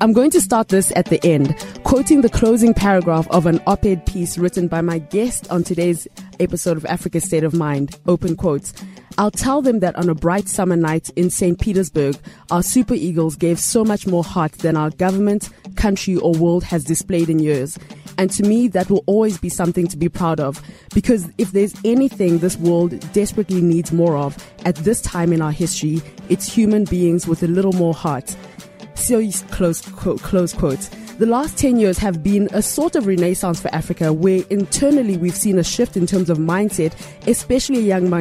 I'm going to start this at the end, quoting the closing paragraph of an op-ed piece written by my guest on today's episode of Africa's State of Mind, open quotes. I'll tell them that on a bright summer night in St. Petersburg, our Super Eagles gave so much more heart than our government, country or world has displayed in years. And to me, that will always be something to be proud of, because if there's anything this world desperately needs more of at this time in our history, it's human beings with a little more heart. So, close quote. The last 10 years have been a sort of renaissance for Africa, where internally we've seen a shift in terms of mindset, especially young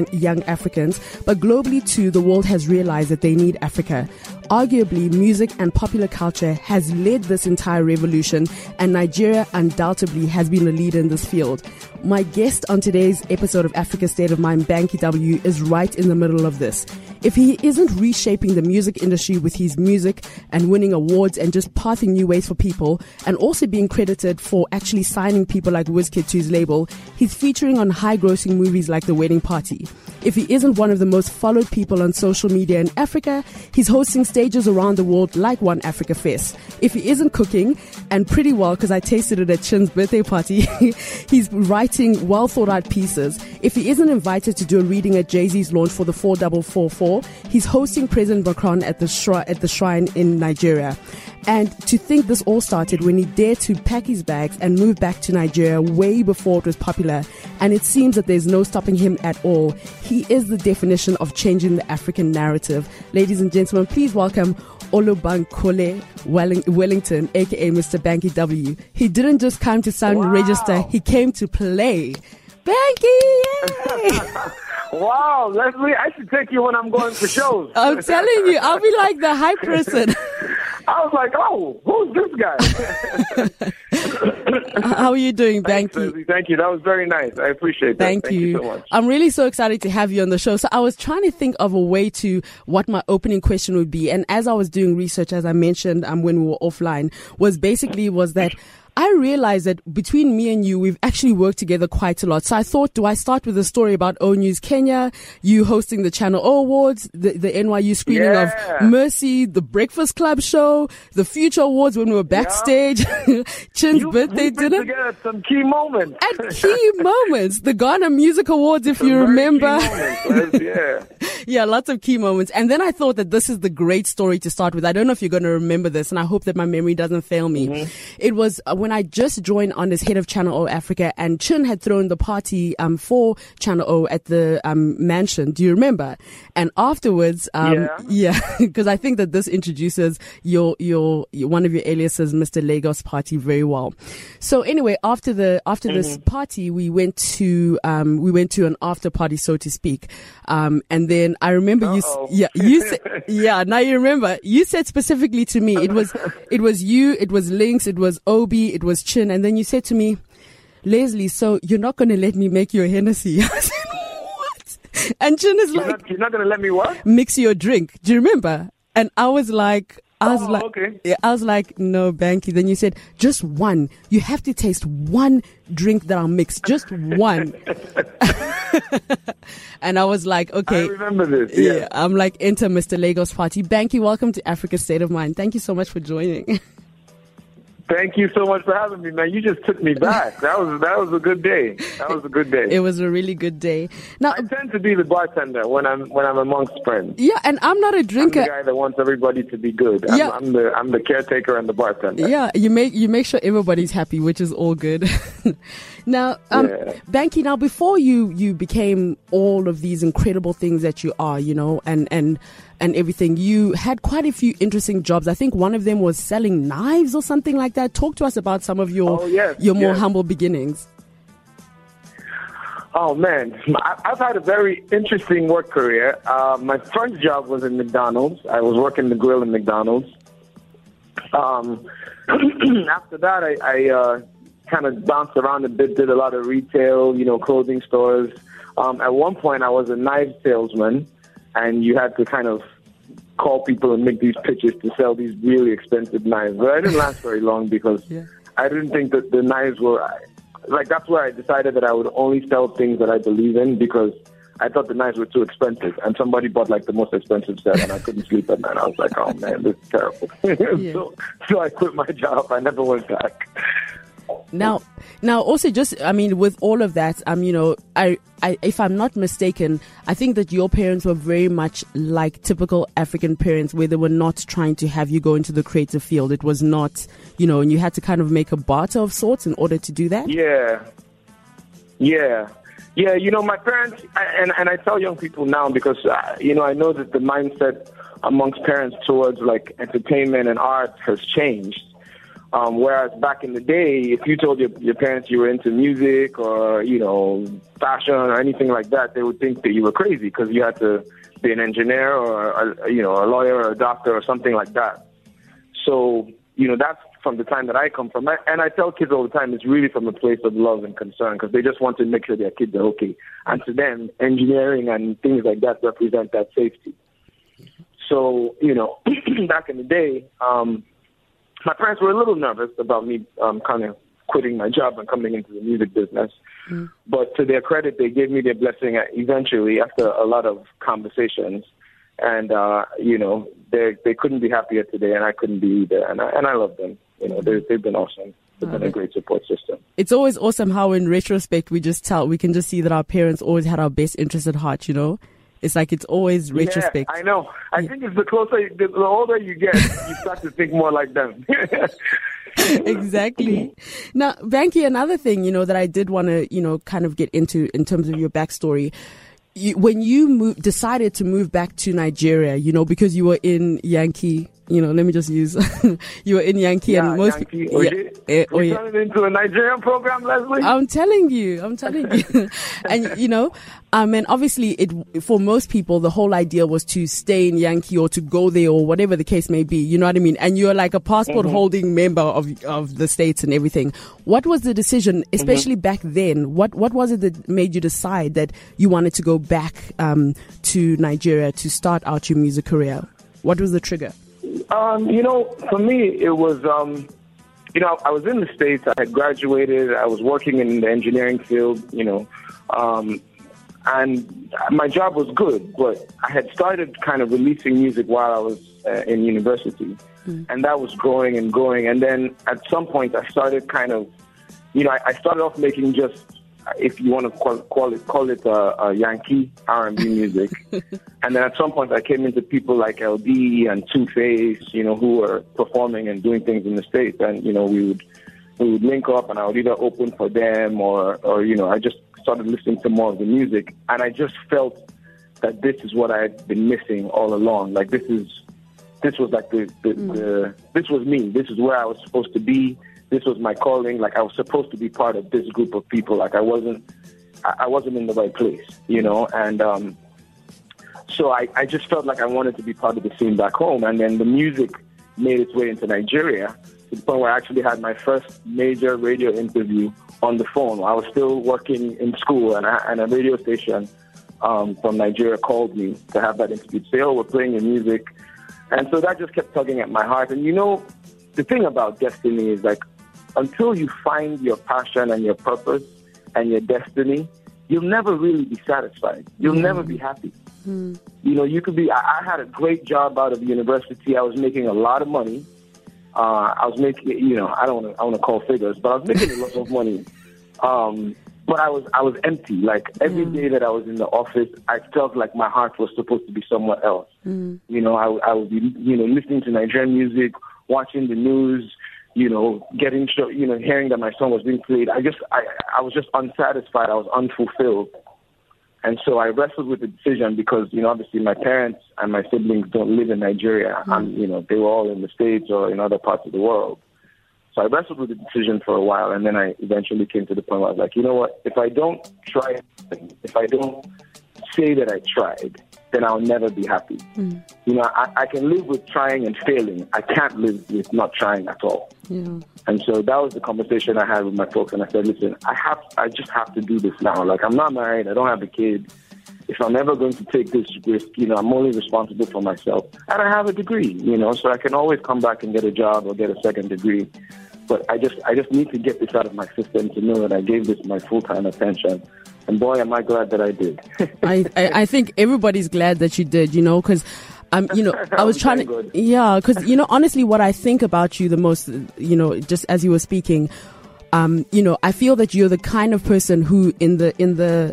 Africans, but globally too, the world has realized that they need Africa. Arguably, music and popular culture has led this entire revolution, and Nigeria undoubtedly has been a leader in this field. My guest on today's episode of Africa State of Mind, Banky W, is right in the middle of this. If he isn't reshaping the music industry with his music and winning awards and just pathing new ways for people, and also being credited for actually signing people like Wizkid to his label, he's featuring on high-grossing movies like The Wedding Party. If he isn't one of the most followed people on social media in Africa, he's hosting stages around the world like One Africa Fest. If he isn't cooking, and pretty well because I tasted it at Chin's birthday party, he's writing well thought out pieces. If he isn't invited to do a reading at Jay Z's launch for the 4444, he's hosting President Macron at the Shrine in Nigeria. And to think this all started when he dared to pack his bags and move back to Nigeria way before it was popular. And it seems that there's no stopping him at all. He is the definition of changing the African narrative. Ladies and gentlemen, please welcome Olubankole Wellington, aka Mr. Banky W. He didn't just come to sound register, he came to play. Banky! Wow, Leslie, I should take you when I'm going for shows. I'm telling you, I'll be like the hype person. I was like, oh, who's this guy? How are you doing, Banky? Thank you. That was very nice. I appreciate that. Thank you so much. I'm really so excited to have you on the show. So I was trying to think of a way to what my opening question would be. And as I was doing research, as I mentioned when we were offline, was that I realized that between me and you, we've actually worked together quite a lot. So I thought, do I start with a story about O News Kenya, you hosting the Channel O Awards, the NYU screening of Mercy, the Breakfast Club show, the Future Awards when we were backstage, Chin's birthday dinner. We've been together at some key moments. At key moments. The Ghana Music Awards, if you remember. Key moments, yeah, lots of key moments. And then I thought that this is the great story to start with. I don't know if you're going to remember this, and I hope that my memory doesn't fail me. Mm-hmm. It was when I just joined on as head of Channel O Africa, and Chin had thrown the party for Channel O at the mansion. Do you remember? And afterwards, because I think that this introduces your one of your aliases, Mr. Lagos Party, very well. So anyway, after this party, we went to an after party, so to speak. And then I remember now you remember. You said specifically to me, it was you, it was Lynx, it was Obi, it was Chin, and then you said to me, Leslie, so you're not going to let me make your Hennessy? I said, what? And Chin is you're not going to let me what? Mix your drink. Do you remember? And I was like, no, Banky. Then you said, just one. You have to taste one drink that I'll mix. Just one. And I was like, okay. I remember this. Yeah. I'm like, enter Mr. Lagos Party. Banky, welcome to Africa's State of Mind. Thank you so much for joining. Thank you so much for having me, man. You just took me back. That was a good day. That was a good day. It was a really good day. Now I tend to be the bartender when I'm amongst friends. Yeah, and I'm not a drinker. I'm the guy that wants everybody to be good. Yeah. I'm the caretaker and the bartender. Yeah, you make sure everybody's happy, which is all good. Now, Banky, now before you became all of these incredible things that you are, and everything, you had quite a few interesting jobs. I think one of them was selling knives or something like that. Talk to us about some of your more humble beginnings. Oh, man. I've had a very interesting work career. My first job was in McDonald's. I was working the grill in McDonald's. After that, I kind of bounced around a bit, did a lot of retail, clothing stores. At one point, I was a knife salesman. And you had to kind of call people and make these pitches to sell these really expensive knives. But I didn't last very long because I didn't think that the knives were... Like, that's where I decided that I would only sell things that I believe in, because I thought the knives were too expensive, and somebody bought like the most expensive set, and I couldn't sleep at night. I was like, oh man, this is terrible. Yeah. So I quit my job. I never went back. Now, also just, I mean, with all of that, you know, I if I'm not mistaken, I think that your parents were very much like typical African parents, where they were not trying to have you go into the creative field. It was not, you know, and you had to kind of make a barter of sorts in order to do that. Yeah. You know, my parents, and I tell young people now because, you know, I know that the mindset amongst parents towards like entertainment and art has changed. Whereas back in the day, if you told your parents you were into music or, you know, fashion or anything like that, they would think that you were crazy because you had to be an engineer or, you know, a lawyer or a doctor or something like that. So, you know, that's from the time that I come from. And I tell kids all the time, it's really from a place of love and concern because they just want to make sure their kids are okay. And to them, engineering and things like that represent that safety. So, you know, back in the day, my parents were a little nervous about me kind of quitting my job and coming into the music business. Mm. But to their credit, they gave me their blessing eventually after a lot of conversations. And, you know, they couldn't be happier today, and I couldn't be either. And I love them. You know, they've been awesome. They've been a great support system. It's always awesome how in retrospect we can just see that our parents always had our best interest at heart, you know? It's like it's always retrospect. Yeah, I know. I think it's the older you get, you start to think more like them. Exactly. Now, Banky, another thing, you know, that I did want to, you know, kind of get into in terms of your backstory. When you decided to move back to Nigeria, you know, because you were in Yankee, you know, let me just use, you were in Yankee and most people. You turned it into a Nigerian program, Leslie? I'm telling you. And, you know, and obviously for most people, the whole idea was to stay in Yankee or to go there or whatever the case may be. You know what I mean? And you're like a passport holding member of the States and everything. What was the decision, especially back then? What was it that made you decide that you wanted to go back to Nigeria to start out your music career? What was the trigger? You know, for me, it was, you know, I was in the States. I had graduated. I was working in the engineering field, you know, and my job was good. But I had started kind of releasing music while I was in university. And that was growing and growing. And then at some point I started kind of, you know, I started off making just, if you want to call it a Yankee R&B music. And then at some point I came into people like LD and Two-Face, you know, who were performing and doing things in the States. And, you know, we would link up and I would either open for them or, you know, I just started listening to more of the music. And I just felt that this is what I had been missing all along. Like this was like this was me. This is where I was supposed to be. This was my calling. Like I was supposed to be part of this group of people. Like I wasn't in the right place, you know? And, so I just felt like I wanted to be part of the scene back home. And then the music made its way into Nigeria to the point where I actually had my first major radio interview on the phone. I was still working in school and a radio station, from Nigeria called me to have that interview. Say, oh, we're playing your music. And so that just kept tugging at my heart. And you know, the thing about destiny is like, until you find your passion and your purpose and your destiny, you'll never really be satisfied. You'll never be happy. Mm. You know, you could be, I had a great job out of university. I was making a lot of money. I was making, you know, I don't want to call figures, but I was making a lot of money. But I was empty. Like every day that I was in the office, I felt like my heart was supposed to be somewhere else. Mm. You know, I would be, you know, listening to Nigerian music, watching the news, you know, getting, you know, hearing that my song was being played. I was just unsatisfied. I was unfulfilled. And so I wrestled with the decision because, you know, obviously my parents and my siblings don't live in Nigeria. You know, they were all in the States or in other parts of the world. So I wrestled with the decision for a while. And then I eventually came to the point where I was like, you know what, if I don't try, if I don't say that I tried, then I'll never be happy. Mm. You know, I can live with trying and failing. I can't live with not trying at all. Yeah. And so that was the conversation I had with my folks. And I said, listen, I just have to do this now. Like, I'm not married. I don't have a kid. If I'm ever going to take this risk, you know, I'm only responsible for myself. And I have a degree, you know, so I can always come back and get a job or get a second degree. But I just need to get this out of my system to know that I gave this my full-time attention. And boy, am I glad that I did. I think everybody's glad that you did, you know, because... I was trying to, because, you know, honestly, what I think about you the most, you know, just as you were speaking, I feel that you're the kind of person who in the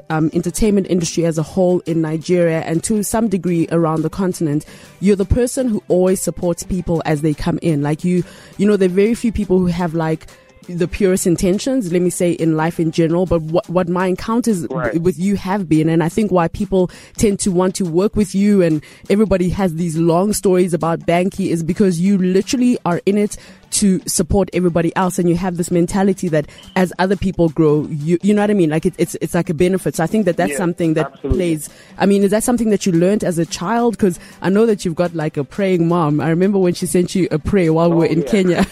entertainment industry as a whole in Nigeria and to some degree around the continent, you're the person who always supports people as they come in. Like you know, there are very few people who have like the purest intentions, let me say, in life in general, but what my encounters with you have been, and I think why people tend to want to work with you and everybody has these long stories about Banky, is because you literally are in it to support everybody else, and you have this mentality that as other people grow, you know what I mean, like it's like a benefit. So I think that's something that absolutely plays. I mean, is that something that you learned as a child? Because I know that you've got like a praying mom. I remember when she sent you a prayer while we were in Kenya.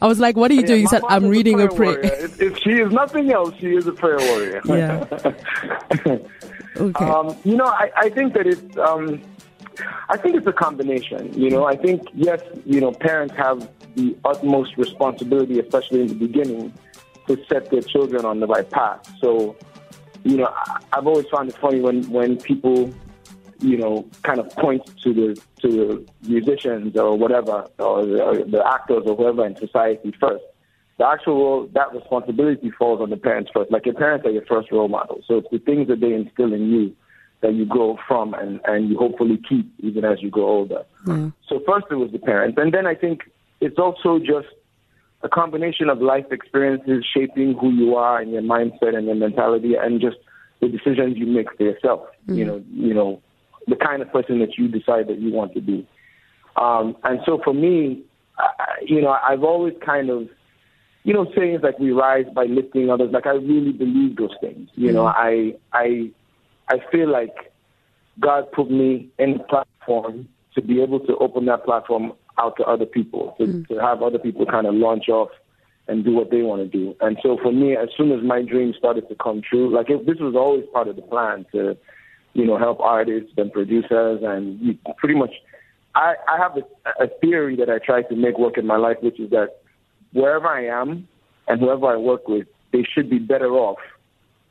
I was like, what are you doing? He said, I'm reading a prayer. If she is nothing else, she is a prayer warrior. Yeah. Okay. I think that it's, I think it's a combination. You know, I think, yes, you know, parents have the utmost responsibility, especially in the beginning, to set their children on the right path. So, you know, I've always found it funny when people, you know, kind of point to the musicians or whatever, or the actors or whoever in society first. The that responsibility falls on the parents first. Like, your parents are your first role model. So it's the things that they instill in you that you grow from and you hopefully keep even as you grow older. Mm. So first it was the parents. And then I think it's also just a combination of life experiences shaping who you are and your mindset and your mentality and just the decisions you make for yourself. Mm. You know, the kind of person that you decide that you want to be. And so for me, I've always kind of, you know, sayings like we rise by lifting others. Like, I really believe those things. You know, I feel like God put me in the platform to be able to open that platform out to other people, to have other people kind of launch off and do what they want to do. And so for me, as soon as my dream started to come true, like, this was always part of the plan to, you know, help artists and producers, and you pretty much, I have a theory that I try to make work in my life, which is that wherever I am and whoever I work with, they should be better off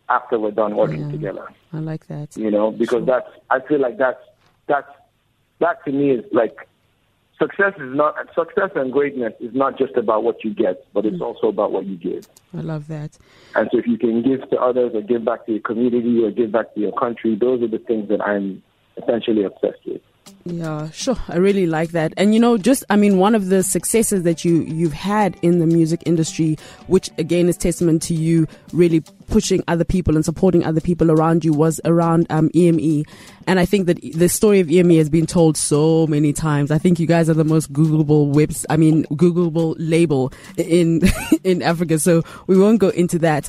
after we're done working together. I like that. You know, because I feel like that to me is like, success and greatness is not just about what you get, but it's also about what you give. I love that. And so if you can give to others or give back to your community or give back to your country, those are the things that I'm essentially obsessed with. Yeah, sure. I really like that. And, you know, just, I mean, one of the successes that you've had in the music industry, which again is testament to you really pushing other people and supporting other people around you, was around EME. And I think that the story of EME has been told so many times. I think you guys are the most Googleable label in Africa. So we won't go into that.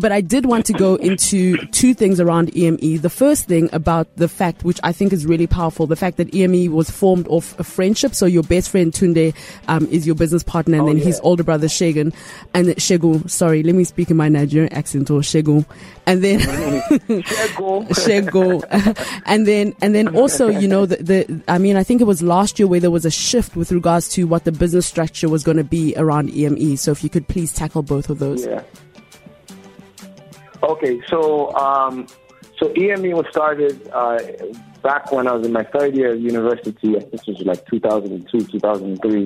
But I did want to go into two things around EME. The first thing about the fact, which I think is really powerful, the fact that EME was formed off a friendship. So your best friend Tunde is your business partner, and his older brother Shegun. Sorry, let me speak in my Nigerian accent, or Shegun. And then Shegun. and then also, you know, I think it was last year where there was a shift with regards to what the business structure was going to be around EME. So if you could please tackle both of those. Yeah. Okay, so EME was started back when I was in my third year of university. I think this was like 2002, 2003,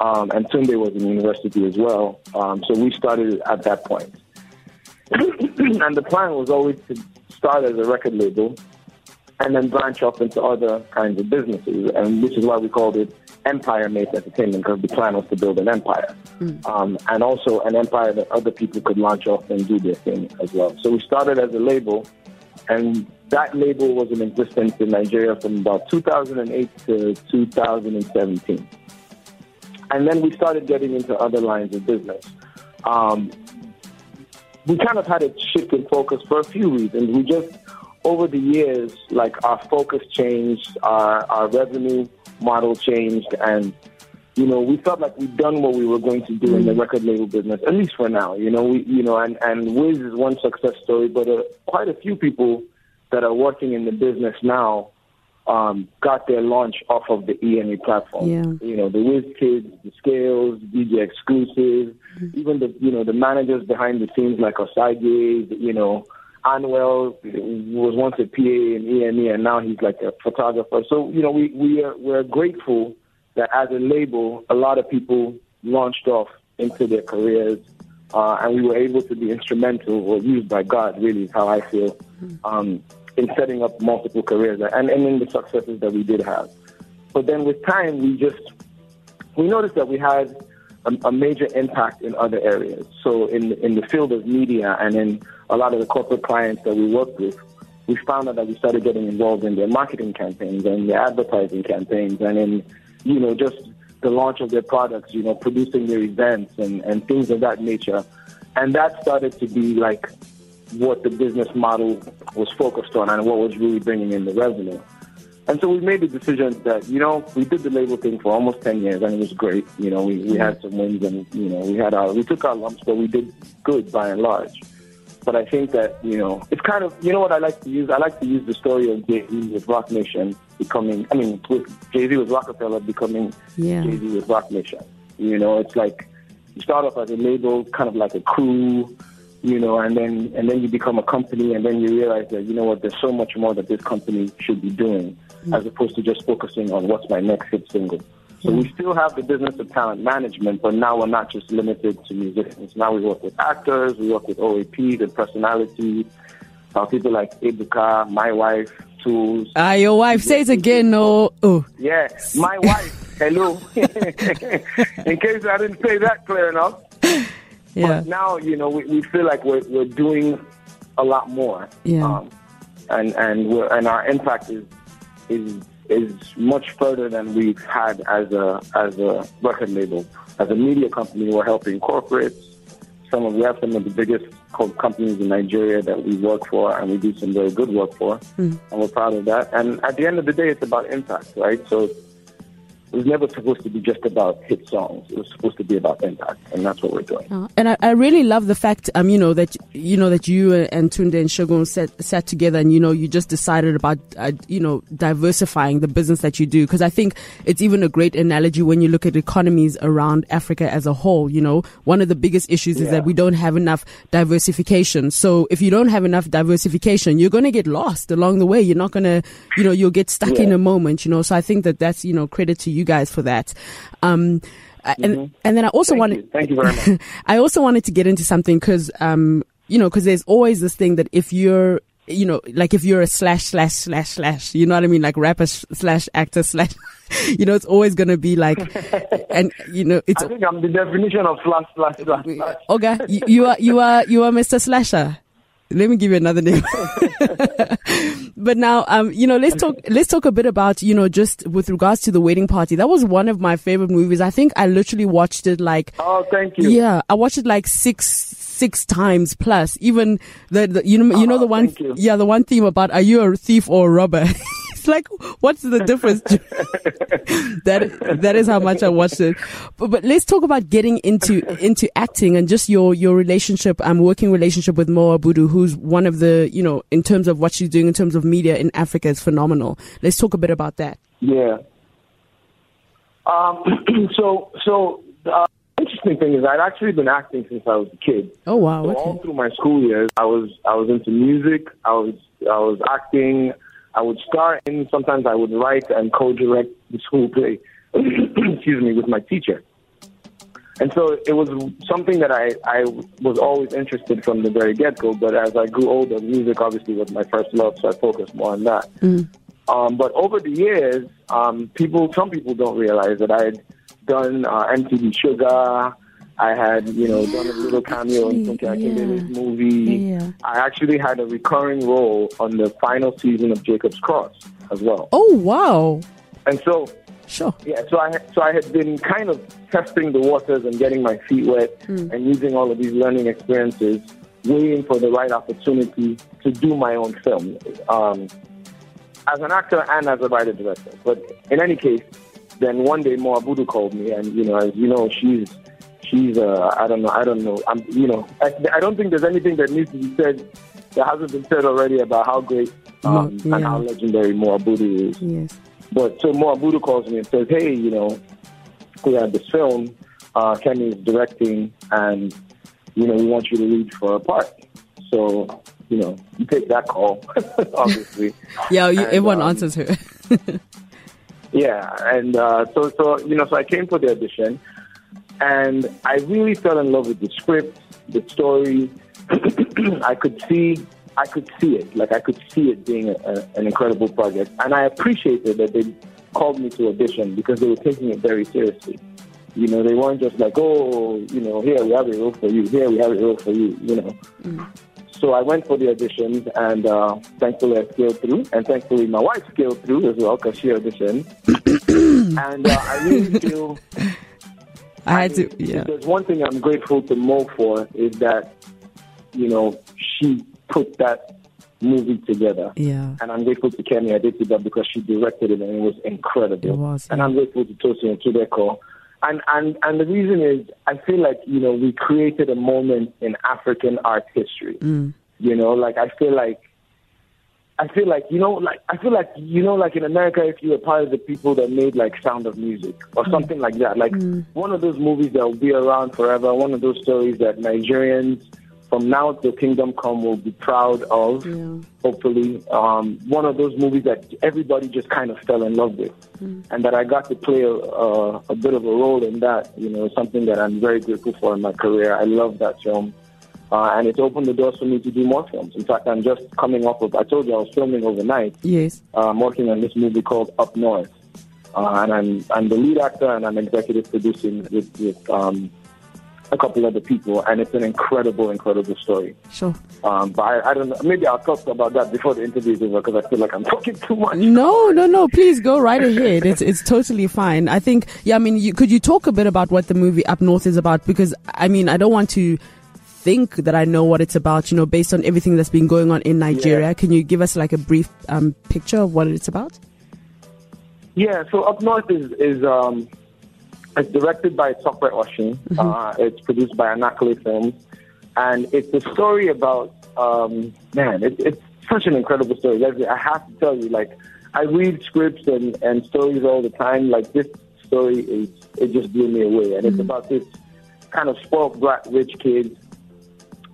and Tunde was in university as well. So we started at that point. And the plan was always to start as a record label and then branch off into other kinds of businesses, and which is why we called it Empire Made Entertainment, because the plan was to build an empire, and also an empire that other people could launch off and do their thing as well. So we started as a label, and that label was in existence in Nigeria from about 2008 to 2017. And then we started getting into other lines of business. We kind of had a shift in focus for a few reasons. We just, over the years, like, our focus changed, our revenue model changed, and, you know, we felt like we'd done what we were going to do in the record label business, at least for now. You know, and Wiz is one success story, but quite a few people that are working in the business now got their launch off of the EME platform. Yeah. You know, the Wizkid, the Scales, DJ Exclusive, even the managers behind the scenes like Osage, you know, Anwell was once a PA in EME, and now he's like a photographer. So, you know, we're grateful that as a label, a lot of people launched off into their careers, and we were able to be instrumental or used by God, really, is how I feel, in setting up multiple careers and in the successes that we did have. But then with time, we noticed that we had a major impact in other areas. So in the field of media and in a lot of the corporate clients that we worked with, we found out that we started getting involved in their marketing campaigns and their advertising campaigns and in, you know, just the launch of their products, you know, producing their events and things of that nature. And that started to be like what the business model was focused on and what was really bringing in the revenue. And so we made the decision that, you know, we did the label thing for almost 10 years and it was great. You know, we had some wins and, you know, we took our lumps, but we did good by and large. But I think that, you know, it's kind of, you know what I like to use? I like to use the story of Jay Z with Roc-Nation with Jay Z with Rockefeller becoming Jay Z with Roc-Nation. You know, it's like you start off as a label, kind of like a crew, you know, and then you become a company, and then you realize that, you know what, there's so much more that this company should be doing as opposed to just focusing on what's my next hit single. So we still have the business of talent management, but now we're not just limited to musicians. Now we work with actors, we work with OAPs and personalities, people like Ebuka, my wife, Tools. Your wife, says again, oh. Yeah, my wife, hello. In case I didn't say that clear enough. Yeah. But now, you know, we feel like we're doing a lot more, and our impact is much further than we've had as a record label. As a media company, we're helping corporates. We have some of the biggest companies in Nigeria that we work for, and we do some very good work for, and we're proud of that. And at the end of the day, it's about impact, right? So it was never supposed to be just about hit songs. It was supposed to be about impact, and that's what we're doing. And I really love the fact, that you and Tunde and Shegun sat together, and you know, you just decided about diversifying the business that you do. Because I think it's even a great analogy when you look at economies around Africa as a whole. You know, one of the biggest issues is that we don't have enough diversification. So if you don't have enough diversification, you're going to get lost along the way. You're not going to, you'll get stuck in a moment. You know, so I think that's credit to you guys for that. And then I also thank you very much. I also wanted to get into something because there's always this thing that if you're, like if you're a ////, you know what I mean? Like rapper /actor/, it's always going to be like, and it's. I think I'm the definition of ///. Okay. You are Mr. Slasher. Let me give you another name. But now, let's talk a bit about, just with regards to The Wedding Party. That was one of my favorite movies. I think I literally watched it like... Oh, thank you. Yeah, I watched it like six times plus. Even the one theme about, are you a thief or a robber? It's like, what's the difference? That is how much I watched it. But let's talk about getting into acting and just your relationship, working relationship with Mo Abudu, who's one of the, in terms of what she's doing in terms of media in Africa is phenomenal. Let's talk a bit about that. Yeah. Interesting thing is I'd actually been acting since I was a kid. Oh wow! So okay. All through my school years, I was into music. I was acting. I would star in. Sometimes I would write and co-direct the school play. Excuse me, with my teacher. And so it was something that I was always interested from the very get-go. But as I grew older, music obviously was my first love, so I focused more on that. But over the years, some people don't realize that I had done MTV Sugar. I had, done a little cameo in Tunde Akindede's movie. Yeah. I actually had a recurring role on the final season of Jacob's Cross as well. Oh wow! And so, sure, yeah. So I had been kind of testing the waters and getting my feet wet and using all of these learning experiences, waiting for the right opportunity to do my own film as an actor and as a writer director. But in any case. Then one day, Mo Abudu called me, and she's I don't know. I don't think there's anything that needs to be said that hasn't been said already about how great and how legendary Mo Abudu is. Yes. But so Mo Abudu calls me and says, "Hey, we have this film. Kenny is directing, and we want you to read for a part." So you know, you take that call, obviously. Yeah, everyone answers her. Yeah, and so I came for the audition, and I really fell in love with the script, the story. I could see it. Like, I could see it being an incredible project. And I appreciated that they called me to audition because they were taking it very seriously. You know, they weren't just like, oh, you know, here we have a role for you. Here we have a role for you, you know. Mm. So I went for the auditions, and thankfully I scaled through. And thankfully my wife scaled through as well because she auditioned. And I really feel... There's one thing I'm grateful to Mo for is that, you know, she put that movie together. Yeah. And I'm grateful to Kenny Adesua because she directed it, and it was incredible. It was, yeah. And I'm grateful to Tosin and Tudeko. And the reason is, I feel like, you know, we created a moment in African art history. Mm. You know, like, I feel like in America, if you were part of the people that made like Sound of Music or something like that, like one of those movies that will be around forever, one of those stories that Nigerians from now till Kingdom Come will be proud of, hopefully. One of those movies that everybody just kind of fell in love with, and that I got to play a bit of a role in that, you know, something that I'm very grateful for in my career. I love that film. And it's opened the doors for me to do more films. In fact, I'm just coming off of, I told you I was filming overnight. Yes. I'm working on this movie called Up North. And I'm the lead actor, and I'm executive producing with a couple other people. And it's an incredible, incredible story. Sure. But I don't know, maybe I'll talk about that before the interview is over because I feel like I'm talking too much. No, please go right ahead. It's totally fine. I think, could you talk a bit about what the movie Up North is about? Because, I mean, I don't want to... think that I know what it's about, you know, based on everything that's been going on in Nigeria. Yeah. Can you give us like a brief picture of what it's about? Yeah, so Up North is it's directed by Super Eagles. It's produced by Anakole Films, and it's a story about it's such an incredible story. I have to tell you, like, I read scripts and stories all the time. Like, this story it just blew me away, and it's about this kind of spoiled black rich kid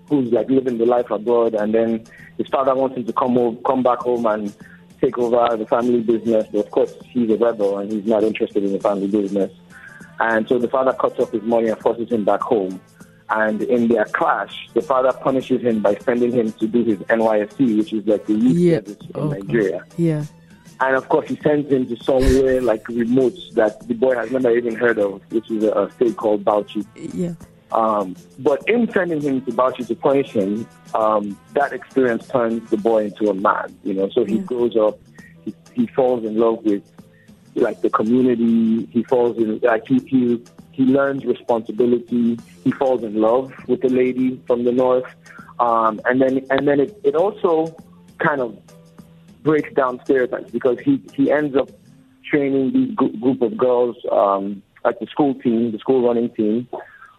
who's like living the life abroad, and then his father wants him to come back home and take over the family business. But of course, he's a rebel and he's not interested in the family business. And so the father cuts off his money and forces him back home. And in their clash, the father punishes him by sending him to do his NYSC, which is like the youth service in Nigeria. Yeah. And of course, he sends him to somewhere like remote that the boy has never even heard of, which is a state called Bauchi. Yeah. But in sending him to Bauchi to punish him, that experience turns the boy into a man, you know. So he grows up, he falls in love with, like, the community. He falls in, like, he learns responsibility. He falls in love with a lady from the north, and then it also kind of breaks down stereotypes because he ends up training this group of girls, like the school running team.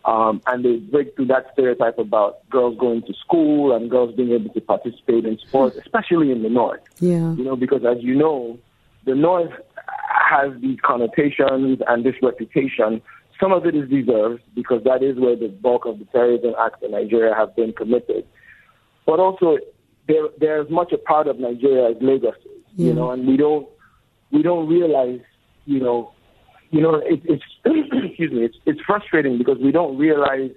And they break through that stereotype about girls going to school and girls being able to participate in sports, especially in the north. Yeah. You know, because as you know, the north has these connotations and this reputation. Some of it is deserved because that is where the bulk of the terrorism acts in Nigeria have been committed. But also, they're as much a part of Nigeria as Lagos is, you know, and we don't realize, you know, it's excuse me, it's frustrating because we don't realize,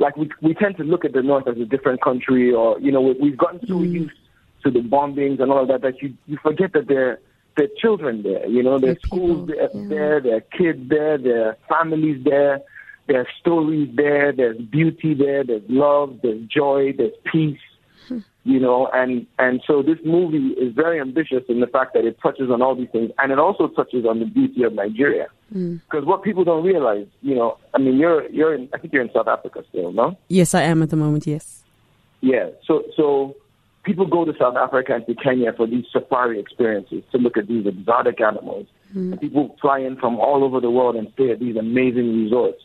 like, we tend to look at the North as a different country, or, you know, we've gotten so used to the bombings and all of that you forget that there are children there, you know, there are schools there, there are kids there are families there are stories there's beauty there's love, there's joy, there's peace, you know, and so this movie is very ambitious in the fact that it touches on all these things, and it also touches on the beauty of Nigeria. Because what people don't realize, you know, I mean, I think you're in South Africa still, no? Yes, I am at the moment, yes. Yeah, so people go to South Africa and to Kenya for these safari experiences to look at these exotic animals. And people fly in from all over the world and stay at these amazing resorts.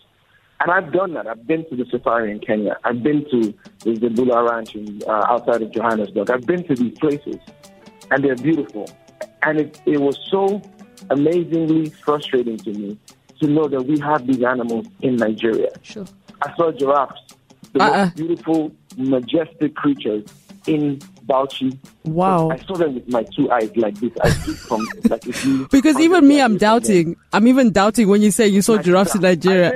And I've done that. I've been to the safari in Kenya. I've been to the Zabula Ranch outside of Johannesburg. I've been to these places, and they're beautiful. And it was so amazingly frustrating to me to know that we have these animals in Nigeria. Sure. I saw giraffes, the most beautiful, majestic creatures, in Bauchi. Wow. I saw them with my two eyes like this. I keep from, like, if you because even me, I'm doubting. I'm even doubting when you say you saw giraffes in Nigeria.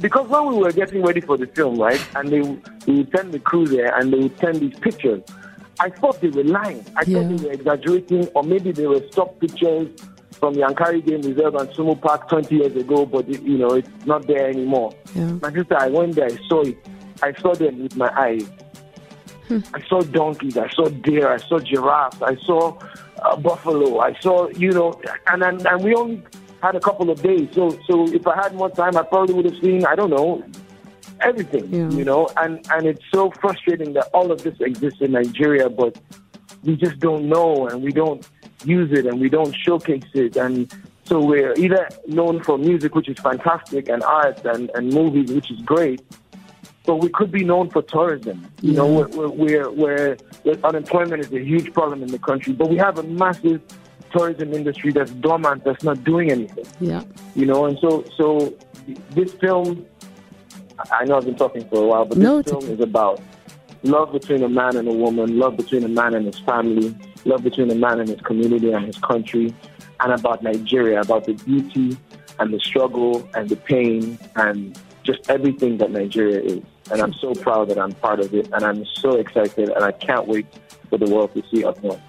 Because when we were getting ready for the film, right, and we would send the crew there and they would send these pictures, I thought they were lying. I thought they were exaggerating, or maybe they were stock pictures from Yankari Game Reserve and Sumo Park 20 years ago, but it's not there anymore. Yeah. My sister, I went there, I saw it. I saw them with my eyes. I saw donkeys, I saw deer, I saw giraffes, I saw buffalo, I saw, and we only had a couple of days. So if I had more time, I probably would have seen, I don't know, everything, and it's so frustrating that all of this exists in Nigeria, but we just don't know, and we don't use it, and we don't showcase it, and so we're either known for music, which is fantastic, and art, and movies, which is great, but we could be known for tourism. We're unemployment is a huge problem in the country, but we have a massive tourism industry that's dormant, that's not doing anything. Yeah. And so this film, I know I've been talking for a while, but this film is about love between a man and a woman, love between a man and his family, love between a man and his community and his country, and about Nigeria, about the beauty and the struggle and the pain and just everything that Nigeria is. And I'm so proud that I'm part of it, and I'm so excited, and I can't wait for the world to see Up North.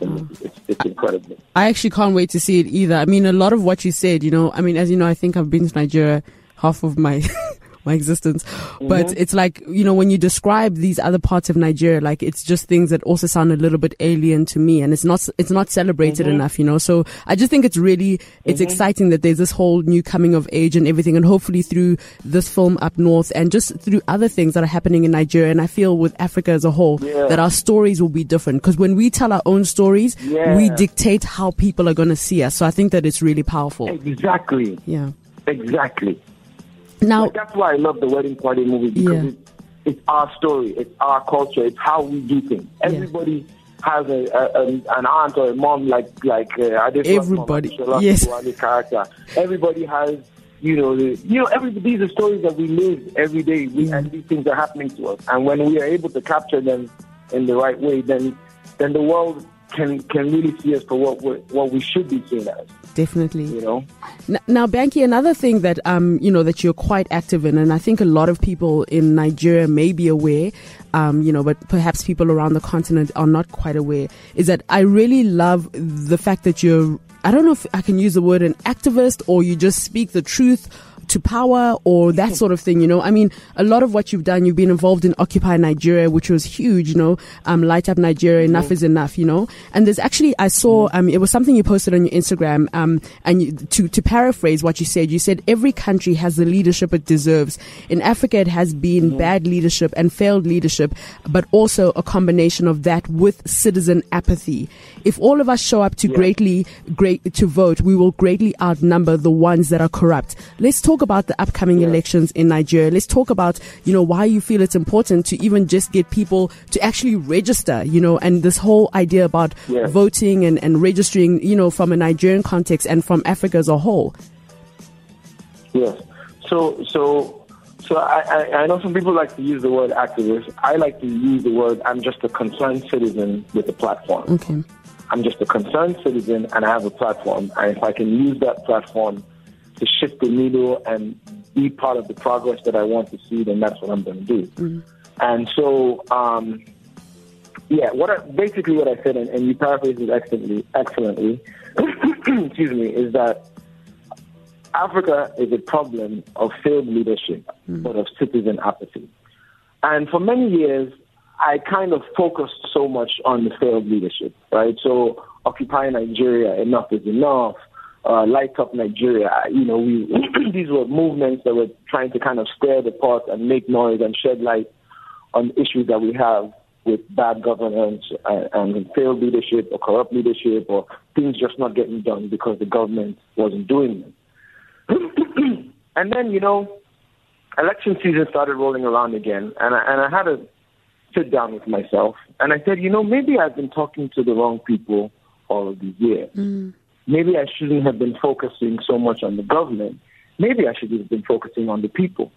It's incredible. I actually can't wait to see it either. I mean, a lot of what you said, as you know, I think I've been to Nigeria half of my... my existence. Mm-hmm. But it's like, when you describe these other parts of Nigeria, like it's just things that also sound a little bit alien to me, and it's not celebrated mm-hmm. enough, so I just think it's mm-hmm. exciting that there's this whole new coming of age and everything, and hopefully through this film Up North and just through other things that are happening in Nigeria, and I feel with Africa as a whole, that our stories will be different, because when we tell our own stories, we dictate how people are going to see us. So I think that it's really powerful. Exactly. Yeah. Exactly. Now, like, that's why I love The Wedding Party movie, because it's our story, it's our culture, it's how we do things. Everybody has an aunt or a mom like Adesua. Everybody, mom, yes. Character. Everybody has, these are stories that we live every day, and these things are happening to us. And when we are able to capture them in the right way, then the world can really see us for what we should be seen as. Definitely. Now, Banky, another thing that that you're quite active in, and I think a lot of people in Nigeria may be aware, but perhaps people around the continent are not quite aware, is that I really love the fact that you're, I don't know if I can use the word an activist, or you just speak the truth to power, or that sort of thing, I mean, a lot of what you've done, you've been involved in Occupy Nigeria, which was huge, Light Up Nigeria, enough is enough, and there's actually, I saw, it was something you posted on your Instagram, and to paraphrase what you said every country has the leadership it deserves. In Africa, it has been bad leadership and failed leadership, but also a combination of that with citizen apathy. If all of us show up to vote, we will greatly outnumber the ones that are corrupt. Let's talk about the upcoming elections in Nigeria. Let's talk about, why you feel it's important to even just get people to actually register, and this whole idea about voting and registering, from a Nigerian context and from Africa as a whole. Yes. So I know some people like to use the word activist. I like to use the word, I'm just a concerned citizen with a platform. Okay. I'm just a concerned citizen and I have a platform. And if I can use that platform to shift the needle and be part of the progress that I want to see, then that's what I'm going to do. Mm-hmm. And so, what I said, and you paraphrased it excellently, excuse me, is that Africa is a problem of failed leadership, but of citizen apathy. And for many years, I kind of focused so much on the failed leadership, right? So, Occupy Nigeria, enough is enough. Light Up Nigeria, these were movements that were trying to kind of stir the pot and make noise and shed light on issues that we have with bad governance and failed leadership or corrupt leadership or things just not getting done because the government wasn't doing them. And then, election season started rolling around again, and I had to sit down with myself, and I said, maybe I've been talking to the wrong people all of these years. Mm. Maybe I shouldn't have been focusing so much on the government. Maybe I should have been focusing on the people.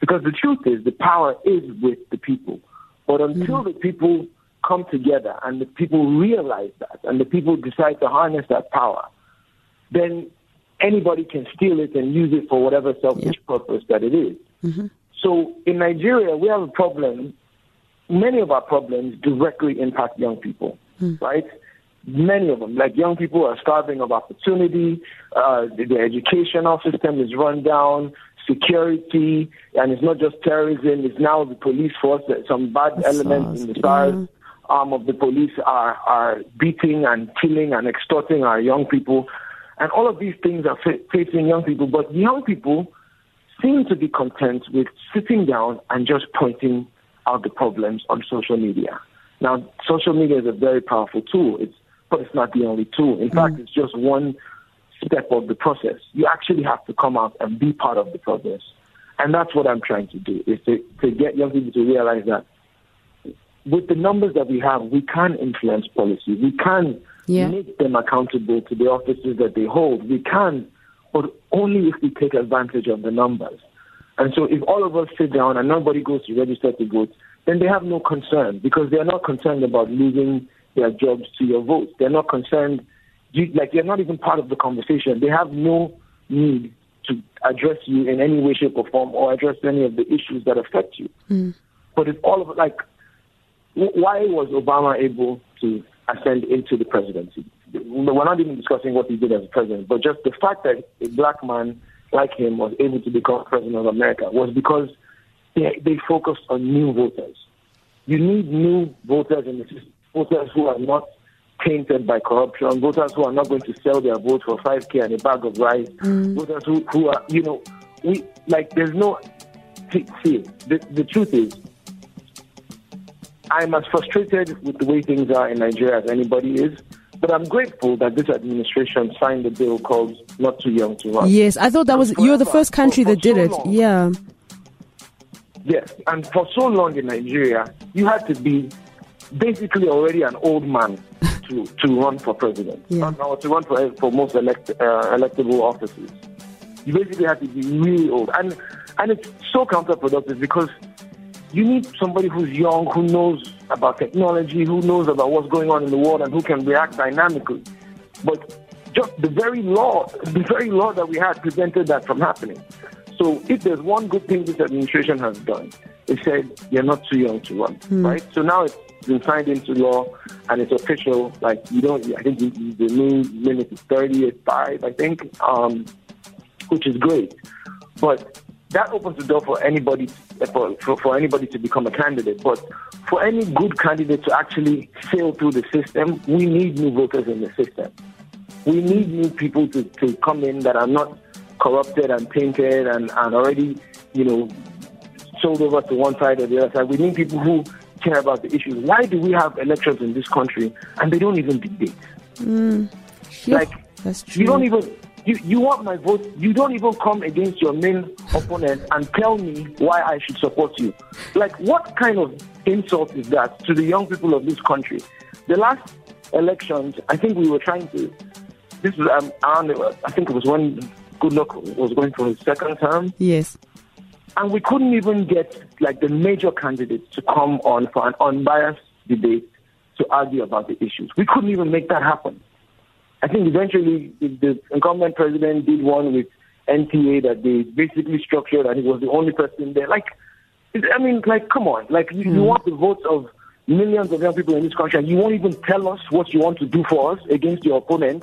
Because the truth is, the power is with the people. But until the people come together and the people realize that and the people decide to harness that power, then anybody can steal it and use it for whatever selfish purpose that it is. Mm-hmm. So in Nigeria, we have a problem. Many of our problems directly impact young people, right? Many of them, like young people are starving of opportunity, the educational system is run down, security, and it's not just terrorism, it's now the police force, that some bad elements in the SARS arm of the police are beating and killing and extorting our young people. And all of these things are facing young people, but young people seem to be content with sitting down and just pointing out the problems on social media. Now, social media is a very powerful tool, but it's not the only tool. In fact, it's just one step of the process. You actually have to come out and be part of the process. And that's what I'm trying to do, is to get young people to realize that with the numbers that we have, we can influence policy. We can make them accountable to the offices that they hold. We can, but only if we take advantage of the numbers. And so if all of us sit down and nobody goes to register to vote, then they have no concern because they are not concerned about losing their jobs to your votes. They're not concerned, they're not even part of the conversation. They have no need to address you in any way, shape, or form or address any of the issues that affect you. But if all of it, why was Obama able to ascend into the presidency? We're not even discussing what he did as president, but just the fact that a black man like him was able to become president of America was because they focused on new voters. You need new voters in the system, voters who are not tainted by corruption, voters who are not going to sell their vote for 5K and a bag of rice, voters who are, there's no... See, the truth is, I'm as frustrated with the way things are in Nigeria as anybody is. But I'm grateful that this administration signed a bill called Not Too Young to Run. Yes, I thought that was... You were the first country that did it. Yeah. Yes, and for so long in Nigeria, you had to be basically already an old man to run for president. Yeah. Or to run for most electable offices. You basically had to be really old. And it's so counterproductive because you need somebody who's young, who knows about technology, who knows about what's going on in the world and who can react dynamically. But just the very law that we had prevented that from happening. So if there's one good thing this administration has done, it said you're not too young to run, right? So now it's been signed into law and it's official. I think the new limit is 35, I think, which is great. But that opens the door for anybody, for anybody to become a candidate. But for any good candidate to actually sail through the system, we need new voters in the system. We need new people to come in that are not corrupted and tainted and already, sold over to one side or the other side. We need people who care about the issues. Why do we have elections in this country and they don't even debate? That's true. You want my vote. You don't even come against your main opponent and tell me why I should support you. What kind of insult is that to the young people of this country? The last elections, I think we were trying to... This was, I think it was when Goodluck was going for his second term. Yes. And we couldn't even get, the major candidates to come on for an unbiased debate to argue about the issues. We couldn't even make that happen. I think eventually the incumbent president did one with NTA that they basically structured and he was the only person there. Come on. You want the votes of millions of young people in this country and you won't even tell us what you want to do for us against your opponent.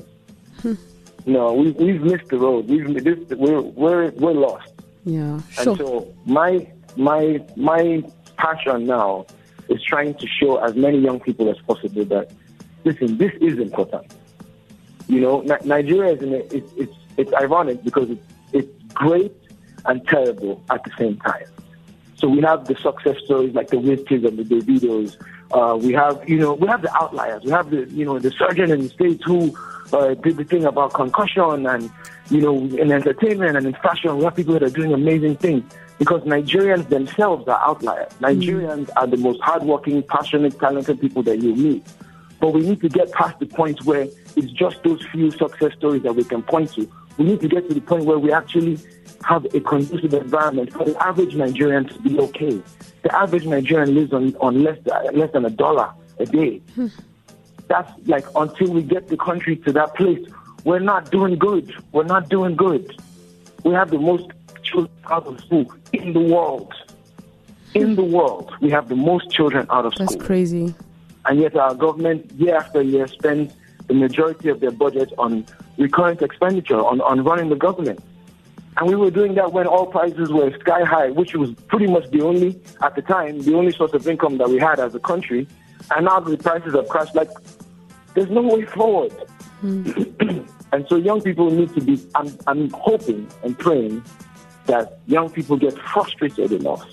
No, we've missed the road. We're lost. Yeah, sure. And so my passion now is trying to show as many young people as possible that, listen, this is important. Nigeria is it's ironic because it's great and terrible at the same time. So we have the success stories like the Wizkid and the Davidos. We have the outliers. We have the surgeon in the States who did the thing about concussion and, in entertainment and in fashion, we have people that are doing amazing things because Nigerians themselves are outliers. Nigerians are the most hardworking, passionate, talented people that you meet. But we need to get past the point where it's just those few success stories that we can point to. We need to get to the point where we actually have a conducive environment for the average Nigerian to be okay. The average Nigerian lives on less than $1 a day. That's like, until we get the country to that place, we're not doing good. We're not doing good. We have the most children out of school in the world. In the world, we have the most children out of school. That's crazy. And yet our government, year after year, spends the majority of their budget on recurrent expenditure, on running the government. And we were doing that when oil prices were sky high, which was pretty much the only, at the time, the only source of income that we had as a country. And now the prices have crashed. Like, there's no way forward. Mm. And so young people need to be, I'm hoping and praying that young people get frustrated enough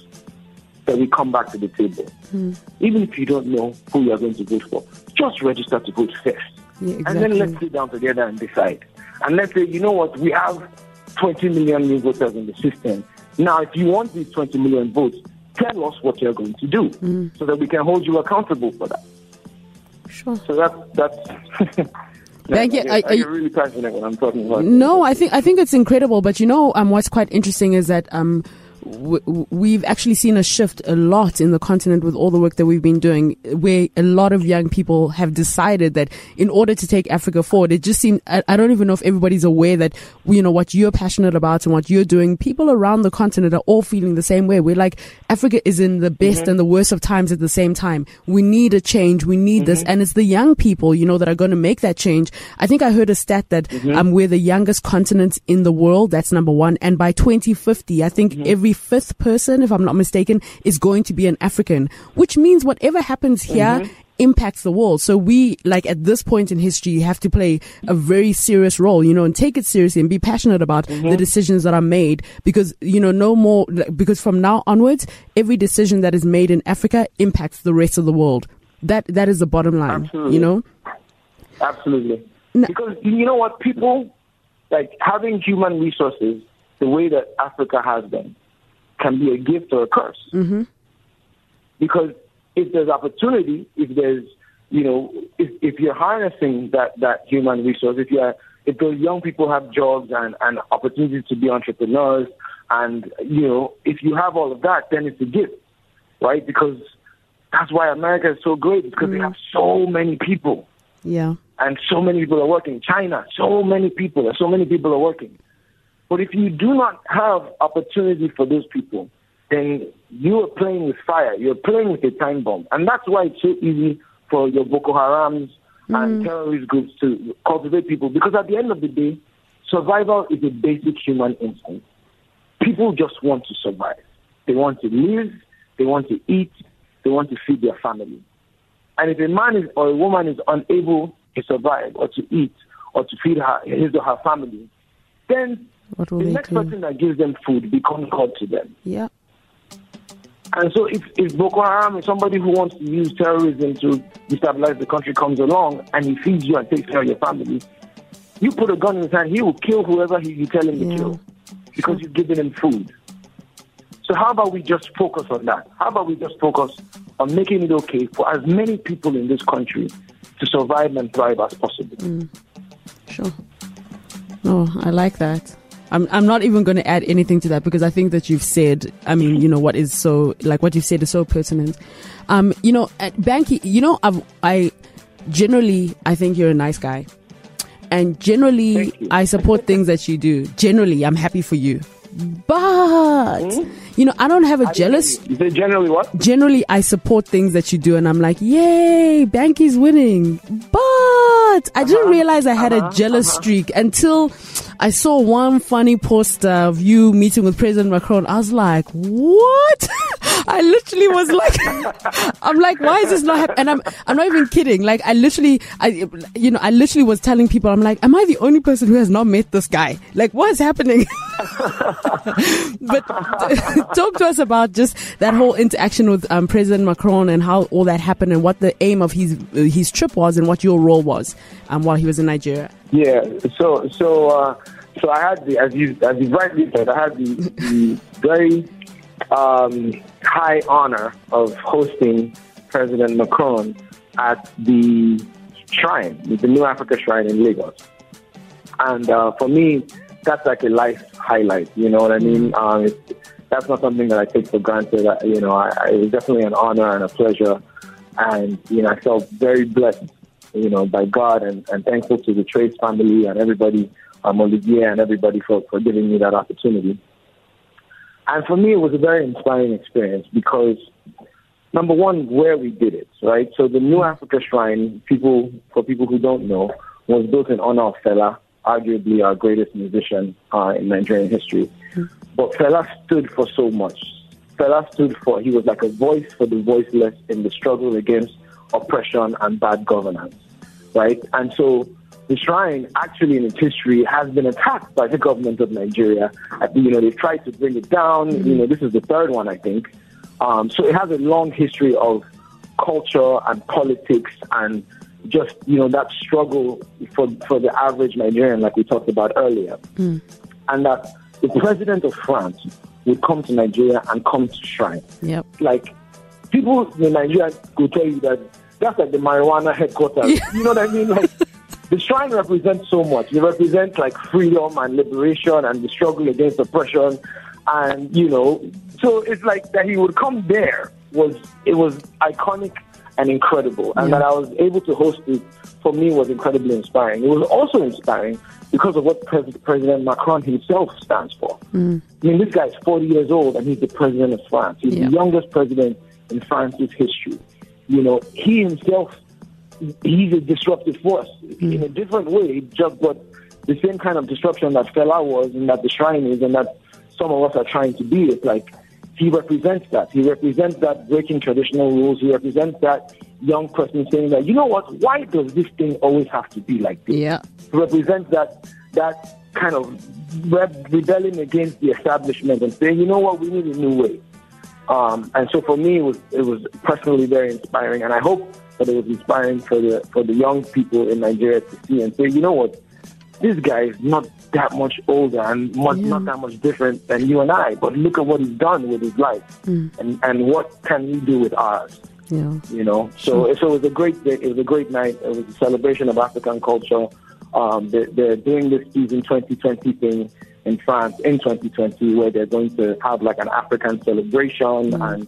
that we come back to the table. Mm. Even if you don't know who you're going to vote for, just register to vote first. Yeah, exactly. And then let's sit down together and decide. And let's say, you know what, we have 20 million new voters in the system. Now, if you want these 20 million votes, tell us what you're going to do so that we can hold you accountable for that. Sure. So that's I get really passionate when I'm talking about No, I think it's incredible. But you know, what's quite interesting is that we've actually seen a shift a lot in the continent with all the work that we've been doing, where a lot of young people have decided that in order to take Africa forward, it just seems, I don't even know if everybody's aware that, you know, what you're passionate about and what you're doing, people around the continent are all feeling the same way. We're like, Africa is in the best and the worst of times at the same time. We need a change. We need this. And it's the young people, you know, that are going to make that change. I think I heard a stat that we're the youngest continent in the world. That's number one. And by 2050, I think every fifth person, if I'm not mistaken, is going to be an African, which means whatever happens here impacts the world. So we, like, at this point in history, have to play a very serious role, you know, and take it seriously and be passionate about the decisions that are made, because, you know, because from now onwards, every decision that is made in Africa impacts the rest of the world. That is the bottom line. Absolutely. You know? Absolutely. Because you know what, people, like, having human resources the way that Africa has them can be a gift or a curse. Because if there's opportunity, if there's, you know, if you're harnessing that human resource, if those young people have jobs and opportunities to be entrepreneurs, and, you know, if you have all of that, then it's a gift, right? Because that's why America is so great, because they have so many people. Yeah. And so many people are working. China, so many people are working. But if you do not have opportunity for those people, then you are playing with fire. You're playing with a time bomb. And that's why it's so easy for your Boko Harams and terrorist groups to cultivate people. Because at the end of the day, survival is a basic human instinct. People just want to survive. They want to live. They want to eat. They want to feed their family. And if a man or a woman is unable to survive or to eat or to feed his or her family, then the next person that gives them food becomes God to them. Yeah. And so if Boko Haram is somebody who wants to use terrorism to destabilize the country comes along and he feeds you and takes care of your family, you put a gun in his hand, he will kill whoever you tell him to kill because you've given him food. So how about we just focus on that? How about we just focus on making it okay for as many people in this country to survive and thrive as possible? Sure. Oh, I like that. I'm not even going to add anything to that, because I think that you've said, I mean, you know, what is so, like, what you've said is so pertinent. You know, at Banky, you know, I think you're a nice guy, and generally I support things that you do. Generally, I'm happy for you. But, you know, I don't have a jealous... You say generally what? Generally, I support things that you do, and I'm like, yay, Banky's winning. But I didn't realize I had a jealous streak until I saw one funny poster of you meeting with President Macron. I was like, what? I literally was like, I'm like, why is this not happening? And I'm not even kidding. Like, I literally was telling people, I'm like, am I the only person who has not met this guy? Like, what is happening? But talk to us about just that whole interaction with President Macron and how all that happened, and what the aim of his trip was, and what your role was while he was in Nigeria. Yeah, so I had the, as you rightly said, I had the very high honor of hosting President Macron at the Shrine, the New Africa Shrine in Lagos, and for me, that's like a life highlight, you know what I mean? That's not something that I take for granted. It was definitely an honor and a pleasure And, you know, I felt very blessed, you know, by God, and thankful to the Trace family and everybody, Olivier and everybody for giving me that opportunity. And for me, it was a very inspiring experience because, number one, where we did it, right? So the New Africa Shrine, for people who don't know, was built in honor of Fela, arguably our greatest musician in Nigerian history. But Fela stood for so much. Fela stood for, he was like a voice for the voiceless in the struggle against oppression and bad governance, right? And so the shrine, actually in its history, has been attacked by the government of Nigeria. You know, they've tried to bring it down. You know, this is the third one, I think. So it has a long history of culture and politics and just, you know, that struggle for the average Nigerian, like we talked about earlier. And that the president of France would come to Nigeria and come to Shrine. Yep. Like, people in Nigeria could tell you that that's like the marijuana headquarters. Yeah. You know what I mean? Like, the Shrine represents so much. It represents, like, freedom and liberation and the struggle against oppression. And, you know, so it's like that he would come there was iconic and incredible. And that I was able to host it, for me, was incredibly inspiring. It was also inspiring because of what President Macron himself stands for. I mean, this guy's 40 years old and he's the president of France. He's the youngest president in France's history. You know, he himself, he's a disruptive force in a different way, just but the same kind of disruption that Fela was and that the Shrine is and that some of us are trying to be. It's like, he represents that. He represents that breaking traditional rules. He represents that young person saying that, you know what, why does this thing always have to be like this? Yeah. He represents that kind of rebelling against the establishment and saying, you know what, we need a new way. And so for me, it was personally very inspiring. And I hope that it was inspiring for the young people in Nigeria to see and say, you know what, this guy is not that much older and not that much different than you and I, but look at what he's done with his life and what can we do with ours? Yeah. You know, so it was a great day. It was a great night. It was a celebration of African culture. They're doing this season 2020 thing in France in 2020 where they're going to have like an African celebration and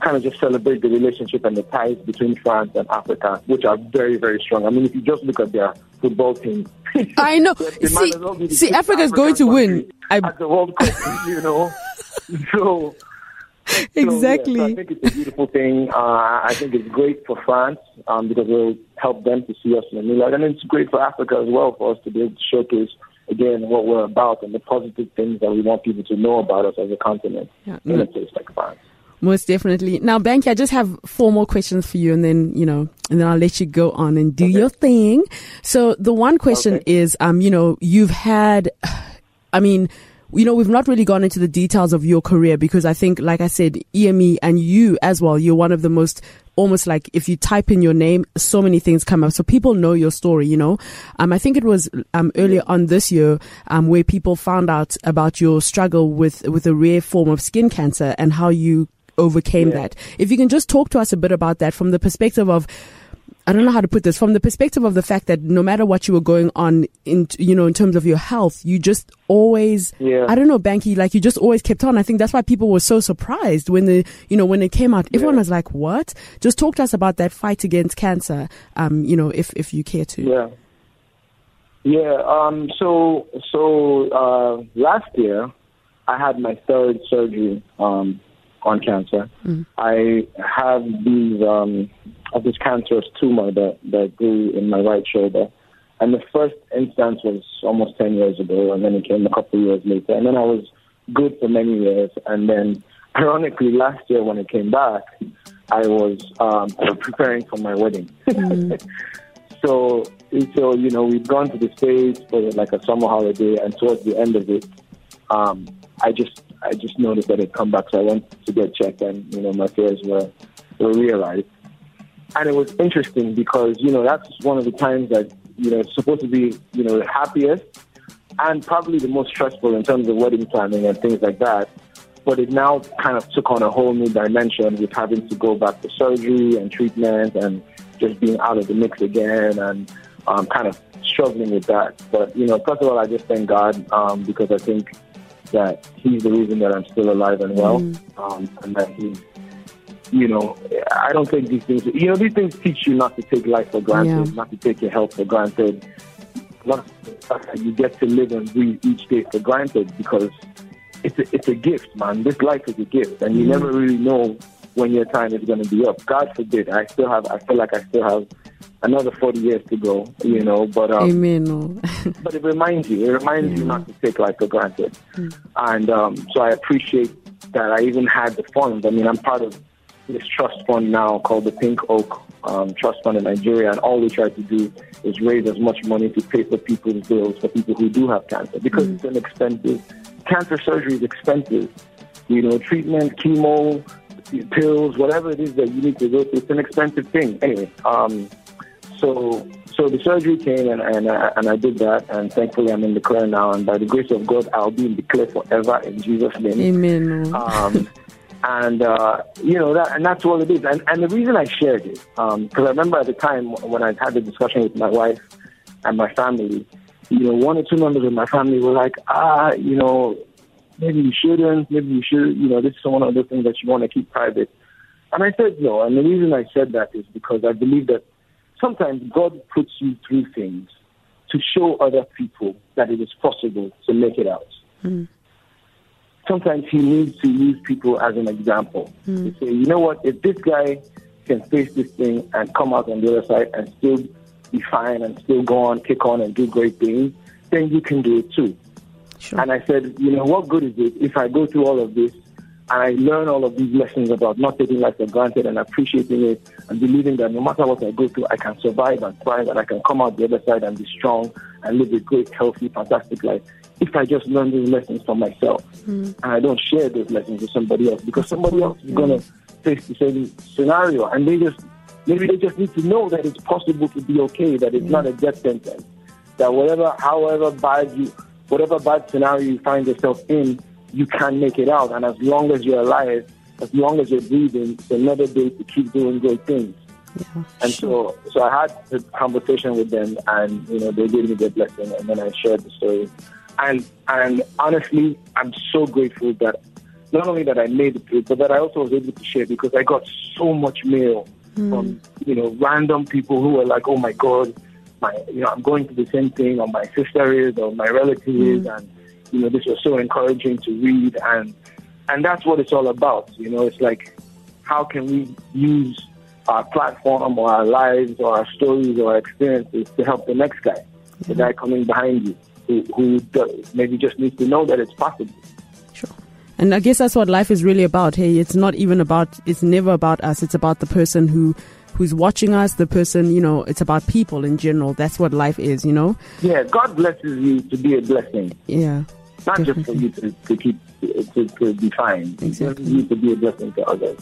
kind of just celebrate the relationship and the ties between France and Africa, which are very, very strong. I mean, if you just look at their football team, I know. See, Africa's going to win at the World Cup, you know. So exactly. Yeah, so I think it's a beautiful thing. I think it's great for France because it will help them to see us in the new light, and it's great for Africa as well for us to be able to showcase again what we're about and the positive things that we want people to know about us as a continent in a place like France. Most definitely. Now, Banky, I just have 4 more questions for you, and then, you know, and then I'll let you go on and do your thing. So the one question is, you know, you've had, I mean, you know, we've not really gone into the details of your career because I think, like I said, EME and you as well, you're one of the most, almost like if you type in your name, so many things come up. So people know your story, you know. I think it was earlier on this year where people found out about your struggle with a rare form of skin cancer and how you overcame that. If you can just talk to us a bit about that from the perspective of, I don't know how to put this, from the perspective of the fact that no matter what you were going on in, you know, in terms of your health, you just always, I don't know, Banky, like you just always kept on. I think that's why people were so surprised when the, you know, when it came out, everyone was like, what? Just talk to us about that fight against cancer, you know, if you care to. Yeah. So last year I had my 3rd surgery, on cancer. I have this cancerous tumor that grew in my right shoulder. And the first instance was almost 10 years ago, and then it came a couple of years later. And then I was good for many years. And then, ironically, last year when it came back, I was preparing for my wedding. So, you know, we'd gone to the States for like a summer holiday, and towards the end of it, I just noticed that it had come back, so I went to get checked, and you know my fears were realized. And it was interesting because you know that's one of the times that you know it's supposed to be you know the happiest and probably the most stressful in terms of wedding planning and things like that. But it now kind of took on a whole new dimension with having to go back to surgery and treatment and just being out of the mix again and kind of struggling with that. But you know, first of all, I just thank God because I think that he's the reason that I'm still alive and well, and that he you know, I don't think these things, you know, these things teach you not to take life for granted, not to take your health for granted, not that you get to live and breathe each day for granted, because it's a gift, man. This life is a gift, and you never really know when your time is going to be up. God forbid, I feel like I still have another 40 years to go, you know, but amen. But it reminds you not to take life for granted. And so I appreciate that I even had the fund. I mean, I'm part of this trust fund now called the Pink Oak Trust Fund in Nigeria, and all we try to do is raise as much money to pay for people's bills, for people who do have cancer, because it's an expensive, cancer surgery is expensive, you know, treatment, chemo, pills, whatever it is that you need to go through, it's an expensive thing. Anyway, so the surgery came and I did that, and thankfully I'm in the clear now, and by the grace of God, I'll be in the clear forever in Jesus' name. Amen. And you know that, and that's what it is. And the reason I shared it, because I remember at the time when I had the discussion with my wife and my family, you know, one or two members of my family were like, you know, maybe you should, you know, this is one of the things that you want to keep private. And I said no, and the reason I said that is because I believe that sometimes God puts you through things to show other people that it is possible to make it out. Sometimes he needs to use people as an example. To say, you know what, if this guy can face this thing and come out on the other side and still be fine and still go on, kick on and do great things, then you can do it too. Sure. And I said, you know, what good is it if I go through all of this and I learn all of these lessons about not taking life for granted and appreciating it and believing that no matter what I go through, I can survive and thrive and I can come out the other side and be strong and live a great, healthy, fantastic life. If I just learn these lessons for myself and I don't share those lessons with somebody else, because somebody else is going to face the same scenario, and maybe they just need to know that it's possible to be okay, that it's not a death sentence, that whatever bad scenario you find yourself in, you can make it out. And as long as you're alive, as long as you're breathing, it's another day to keep doing great things. Yeah, and so I had a conversation with them, and you know, they gave me their blessing, and then I shared the story. And honestly, I'm so grateful that not only that I made it through, but that I also was able to share, because I got so much mail from, you know, random people who were like, oh my God, I'm going through the same thing, or my sister is, or my relative is, and you know, this was so encouraging to read, and that's what it's all about. You know, it's like, how can we use our platform or our lives or our stories or our experiences to help the next guy, the guy coming behind you, who maybe just needs to know that it's possible. Sure. And I guess that's what life is really about. Hey, it's never about us. It's about the person who's watching us, the person, you know, it's about people in general. That's what life is, you know? Yeah, God blesses you to be a blessing. Yeah. Not definitely. Just for you to be fine. Exactly. You to be a blessing to others.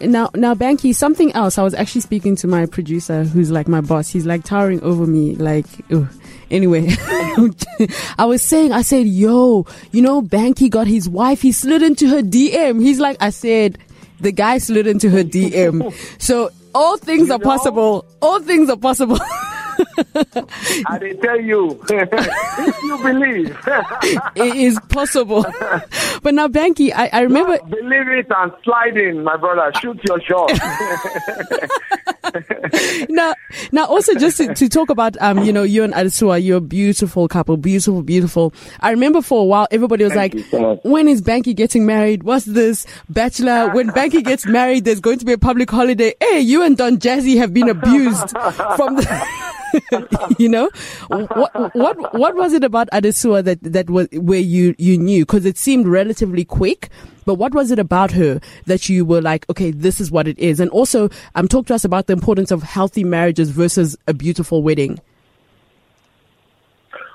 Now, Banky, something else. I was actually speaking to my producer, who's like my boss. He's like towering over me, like, ugh. Anyway, I said, yo, you know, Banky got his wife. He slid into her DM. He's like, I said, the guy slid into her DM. So all things are possible. All things are possible. I didn't tell you. If you believe, it is possible. But now, Banky, I remember. Don't believe it and slide in, my brother. Shoot your shot. Now, also just to talk about, you know, you and Adesua, you're a beautiful couple, beautiful, beautiful. I remember for a while, everybody was like, so when is Banky getting married? What's this? Bachelor. When Banky gets married, there's going to be a public holiday. Hey, you and Don Jazzy have been abused from the. You know, what was it about Adesua that was where you knew? Because it seemed relatively quick, but what was it about her that you were like, okay, this is what it is? And also, talk to us about the importance of healthy marriages versus a beautiful wedding.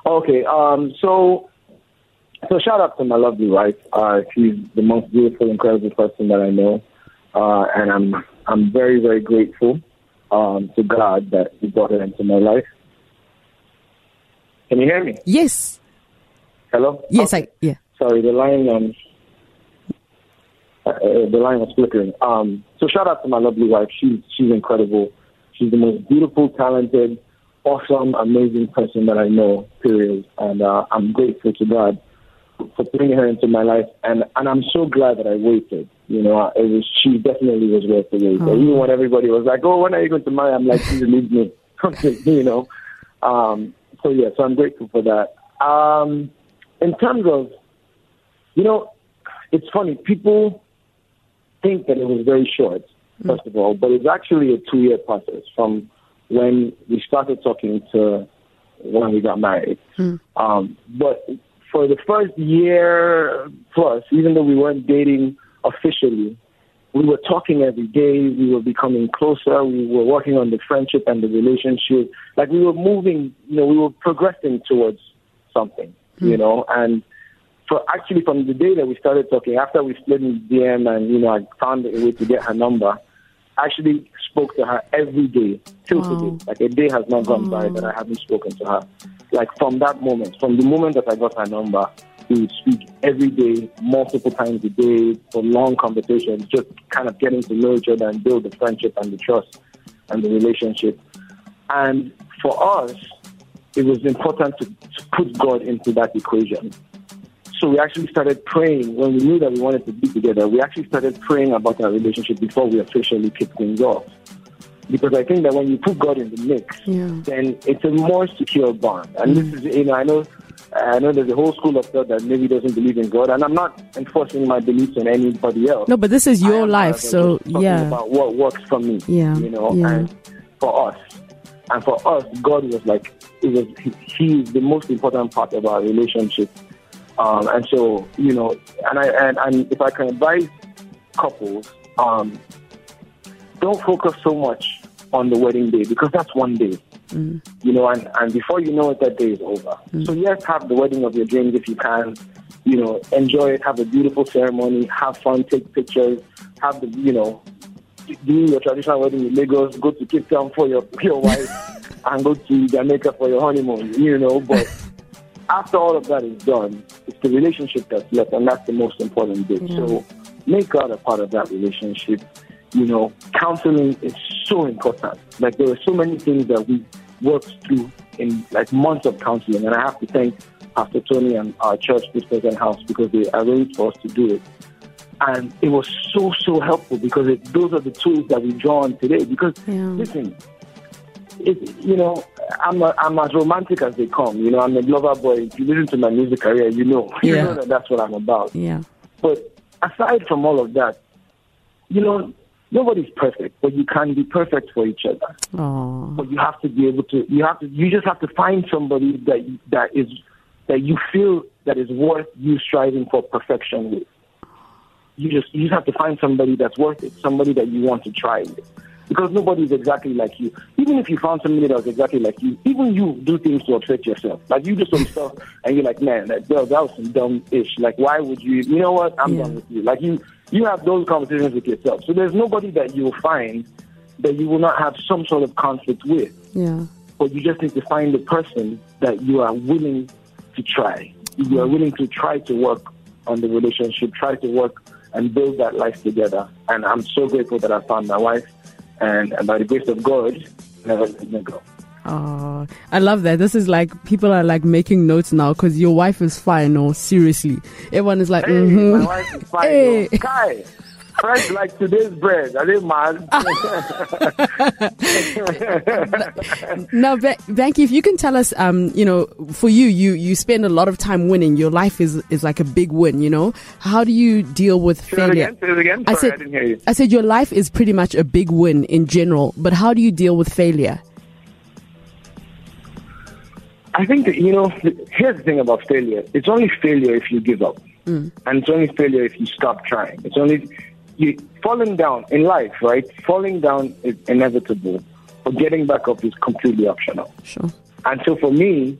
Okay, so shout out to my lovely wife. She's the most beautiful, incredible person that I know, and I'm very, very grateful. To God that He brought her into my life. Can you hear me? Yes. Hello? Yes, okay. Yeah. Sorry, the line was flickering. So shout out to my lovely wife. She's incredible. She's the most beautiful, talented, awesome, amazing person that I know, period. And I'm grateful to God for bringing her into my life, and I'm so glad that I waited. You know, it was, she definitely was worth the wait. Even when everybody was like, "Oh, when are you going to marry?" I'm like, "Please leave me," you know. So yeah, so I'm grateful for that. In terms of, you know, it's funny, people think that it was very short, first of all, but it's actually a 2-year process from when we started talking to when we got married. But for the first year plus, even though we weren't dating officially, we were talking every day, we were becoming closer, we were working on the friendship and the relationship. Like, we were moving, you know, we were progressing towards something, you know, and actually from the day that we started talking, after we split in DM and, you know, I found a way to get her number, I actually spoke to her every day till today. Like, a day has not gone by that I haven't spoken to her. Like, from that moment, from the moment that I got her number, we would speak every day, multiple times a day, for long conversations, just kind of getting to know each other and build the friendship and the trust and the relationship. And for us, it was important to put God into that equation. So we actually started praying when we knew that we wanted to be together. We actually started praying about our relationship before we officially kicked things off. Because I think that when you put God in the mix, then it's a more secure bond. And this is, you know, I know there's a whole school of thought that maybe doesn't believe in God, and I'm not enforcing my beliefs on anybody else. No, but this is your life, so yeah. About what works for me, you know, and for us. And for us, God was like, He is the most important part of our relationship. And so, you know, and if I can advise couples, don't focus so much on the wedding day, because that's one day, you know, and before you know it, that day is over. So yes, have the wedding of your dreams if you can, you know, enjoy it, have a beautiful ceremony, have fun, take pictures, have the, you know, do your traditional wedding in Lagos, go to Cape Town for your wife, and go to Jamaica for your honeymoon, you know, but... After all of that is done, it's the relationship that's left, and that's the most important bit. So make God a part of that relationship. You know, counseling is so important. Like, there were so many things that we worked through in, like, months of counseling, and I have to thank Pastor Tony and our church, this present house, because they arranged for us to do it. And it was so, so helpful, because those are the tools that we draw on today. Because, listen... you know, I'm as romantic as they come. You know, I'm a lover boy. If you listen to my music career, you know that that's what I'm about. Yeah. But aside from all of that, you know, nobody's perfect, but you can be perfect for each other. Aww. But you have to be able to. You just have to find somebody that you feel that is worth you striving for perfection with. You just have to find somebody that's worth it. Somebody that you want to try with. Because nobody's exactly like you. Even if you found somebody that was exactly like you, even you do things to upset yourself. Like, you do some stuff and you're like, man, that was some dumb-ish. Like, why would you? You know what? I'm done with you. Like, you have those conversations with yourself. So there's nobody that you will find that you will not have some sort of conflict with. Yeah. But you just need to find the person that you are willing to try. You are willing to try to work on the relationship, try to work and build that life together. And I'm so grateful that I found my wife. And by the grace of God, never let me go. Oh, I love that. This is like, people are like making notes now, because your wife is fine, or seriously. Everyone is like, my wife is fine. Hey. Kai, fresh like today's bread. Are they mad? No, Banky, if you can tell us, you know, for you spend a lot of time winning. Your life is like a big win, you know. How do you deal with failure? Say it again. Sorry, I didn't hear you. I said your life is pretty much a big win in general, but how do you deal with failure? I think that, you know, here's the thing about failure. It's only failure if you give up. And it's only failure if you stop trying. It's only... falling down in life, right? Falling down is inevitable, but getting back up is completely optional. Sure. And so for me,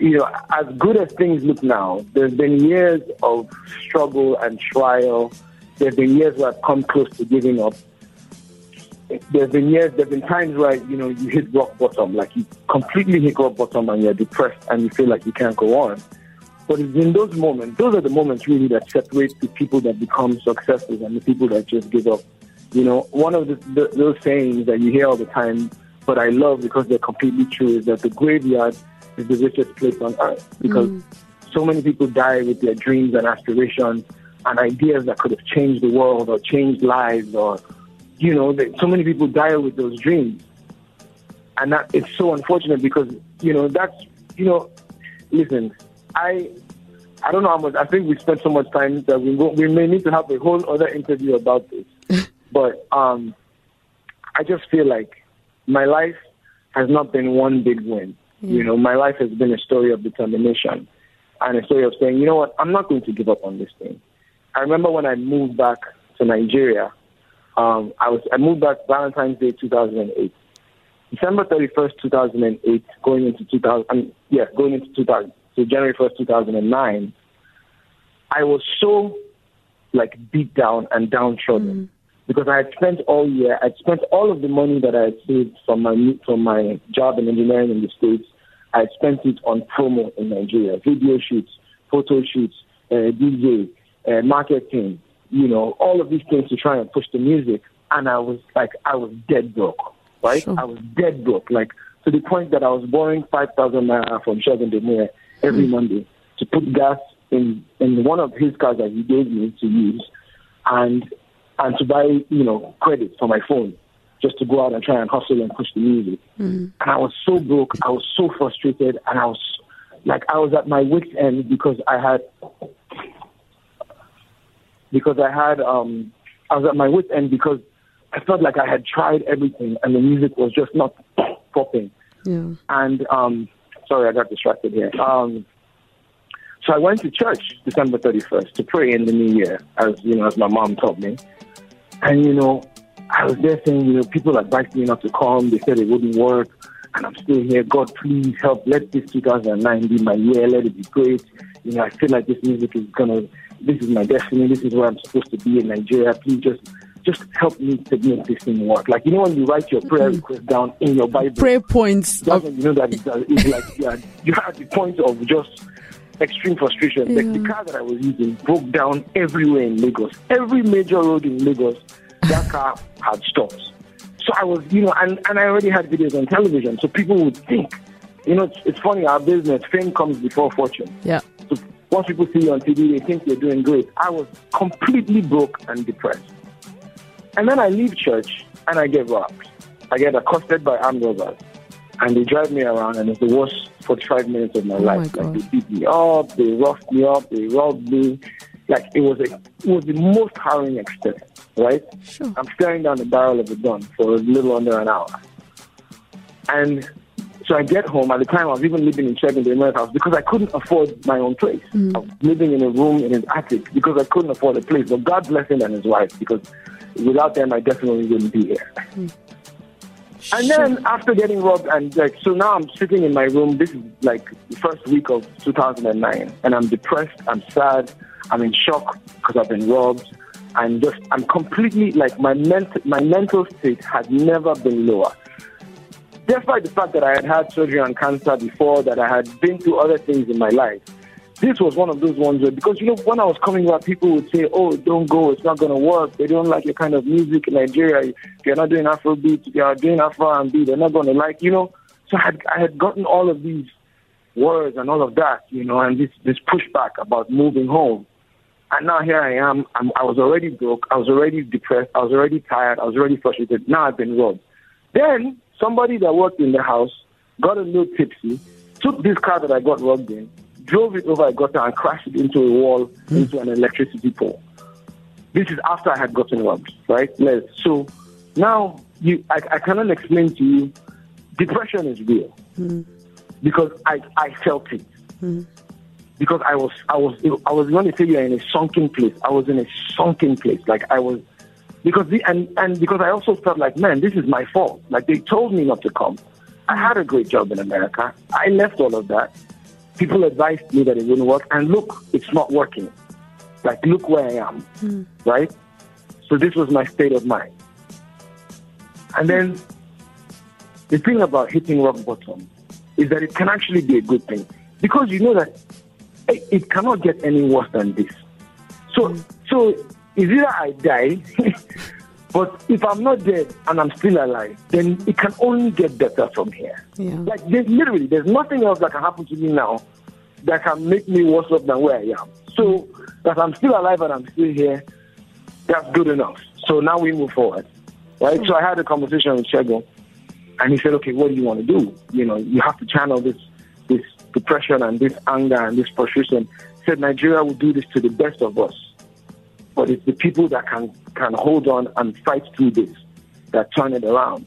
you know, as good as things look now, there's been years of struggle and trial. There's been years where I've come close to giving up. There's been times where, you know, you hit rock bottom, like you completely hit rock bottom and you're depressed and you feel like you can't go on. But it's in those moments, those are the moments really that separate the people that become successful and the people that just give up. You know, one of those sayings that you hear all the time, but I love because they're completely true, is that the graveyard is the richest place on earth. Because So many people die with their dreams and aspirations and ideas that could have changed the world or changed lives, or, you know, so many people die with those dreams. And that it's so unfortunate because, you know, that's, you know, listen, I don't know how much, I think we spent so much time that we may need to have a whole other interview about this. But I just feel like my life has not been one big win. Mm. You know, my life has been a story of determination and a story of saying, you know what, I'm not going to give up on this thing. I remember when I moved back to Nigeria, I moved back Valentine's Day 2008. December 31st, 2008, going into January 1st, 2009, I was so, like, beat down and downtrodden because I had spent all year, I'd spent all of the money that I had saved from my job in engineering in the States. I had spent it on promo in Nigeria, video shoots, photo shoots, DJ, marketing, you know, all of these things to try and push the music. And I was dead broke. Right? Sure. I was dead broke, like, to the point that I was borrowing 5,000 naira from Shegun every Monday to put gas in one of his cars that he gave me to use, and to buy, you know, credit for my phone just to go out and try and hustle and push the music. Mm. And I was so broke, I was so frustrated, and I was at my wit's end because I felt like I had tried everything and the music was just not popping. Yeah. And, sorry, I got distracted here. So I went to church December 31st to pray in the new year, as my mom taught me. And, you know, I was there saying, you know, people advised me not to come. They said it wouldn't work. And I'm still here. God, please help. Let this 2009 be my year. Let it be great. You know, I feel like this music is this is my destiny. This is where I'm supposed to be in Nigeria. Please just help me to make this thing work. Like, you know, when you write your prayer request down in your Bible, prayer points. You know that it's like you had the point of just extreme frustration. Yeah. Like the car that I was using broke down everywhere in Lagos. Every major road in Lagos, that car had stops. So I was, you know, and I already had videos on television, so people would think, you know, it's funny, our business, fame comes before fortune. Yeah. So once people see you on TV, they think you're doing great. I was completely broke and depressed. And then I leave church and I get robbed. I get accosted by armed robbers. And they drive me around, and it's the worst 45 minutes of my life. Like, they beat me up, they roughed me up, they robbed me. Like, it was the most harrowing experience, right? Sure. I'm staring down the barrel of a gun for a little under an hour. And so I get home. At the time, I was even living in Chadeneir's house because I couldn't afford my own place. Mm. I was living in a room in his attic because I couldn't afford a place. But God bless him and his wife, because without them, I definitely wouldn't be here. Mm. And then after getting robbed, and like, so now I'm sitting in my room. This is like the first week of 2009, and I'm depressed. I'm sad. I'm in shock because I've been robbed. I'm completely, like, my mental state had never been lower. Despite the fact that I had had surgery on cancer before, that I had been through other things in my life, this was one of those ones where, because, you know, when I was coming back, people would say, oh, don't go, it's not going to work. They don't like your kind of music in Nigeria. If you're not doing Afrobeat, if you're doing Afro-R&B, they're not going to like, you know. So I had gotten all of these words and all of that, you know, and this pushback about moving home. And now here I am. I was already broke. I was already depressed. I was already tired. I was already frustrated. Now I've been robbed. Then somebody that worked in the house got a little tipsy, took this car that I got robbed in, drove it over a gutter and crashed it into a wall, into an electricity pole. This is after I had gotten robbed, right? So now I cannot explain to you, depression is real because I felt it. Because I was going to say you're in a sunken place. I was in a sunken place. Like, I was, because I also felt like, man, this is my fault. Like, they told me not to come. I had a great job in America. I left all of that. People advised me that it wouldn't work, and look, it's not working. Like, look where I am, right? So this was my state of mind. And then the thing about hitting rock bottom is that it can actually be a good thing, because you know that it cannot get any worse than this. So it's either I die, but if I'm not dead and I'm still alive, then it can only get better from here. Yeah. Like, there's nothing else that can happen to me now that can make me worse off than where I am. So that I'm still alive and I'm still here, that's good enough. So now we move forward, right? So I had a conversation with Shegun, and he said, okay, what do you want to do? You know, you have to channel this depression and this anger and this frustration. He said, Nigeria will do this to the best of us, but it's the people that can hold on and fight through this that turn it around.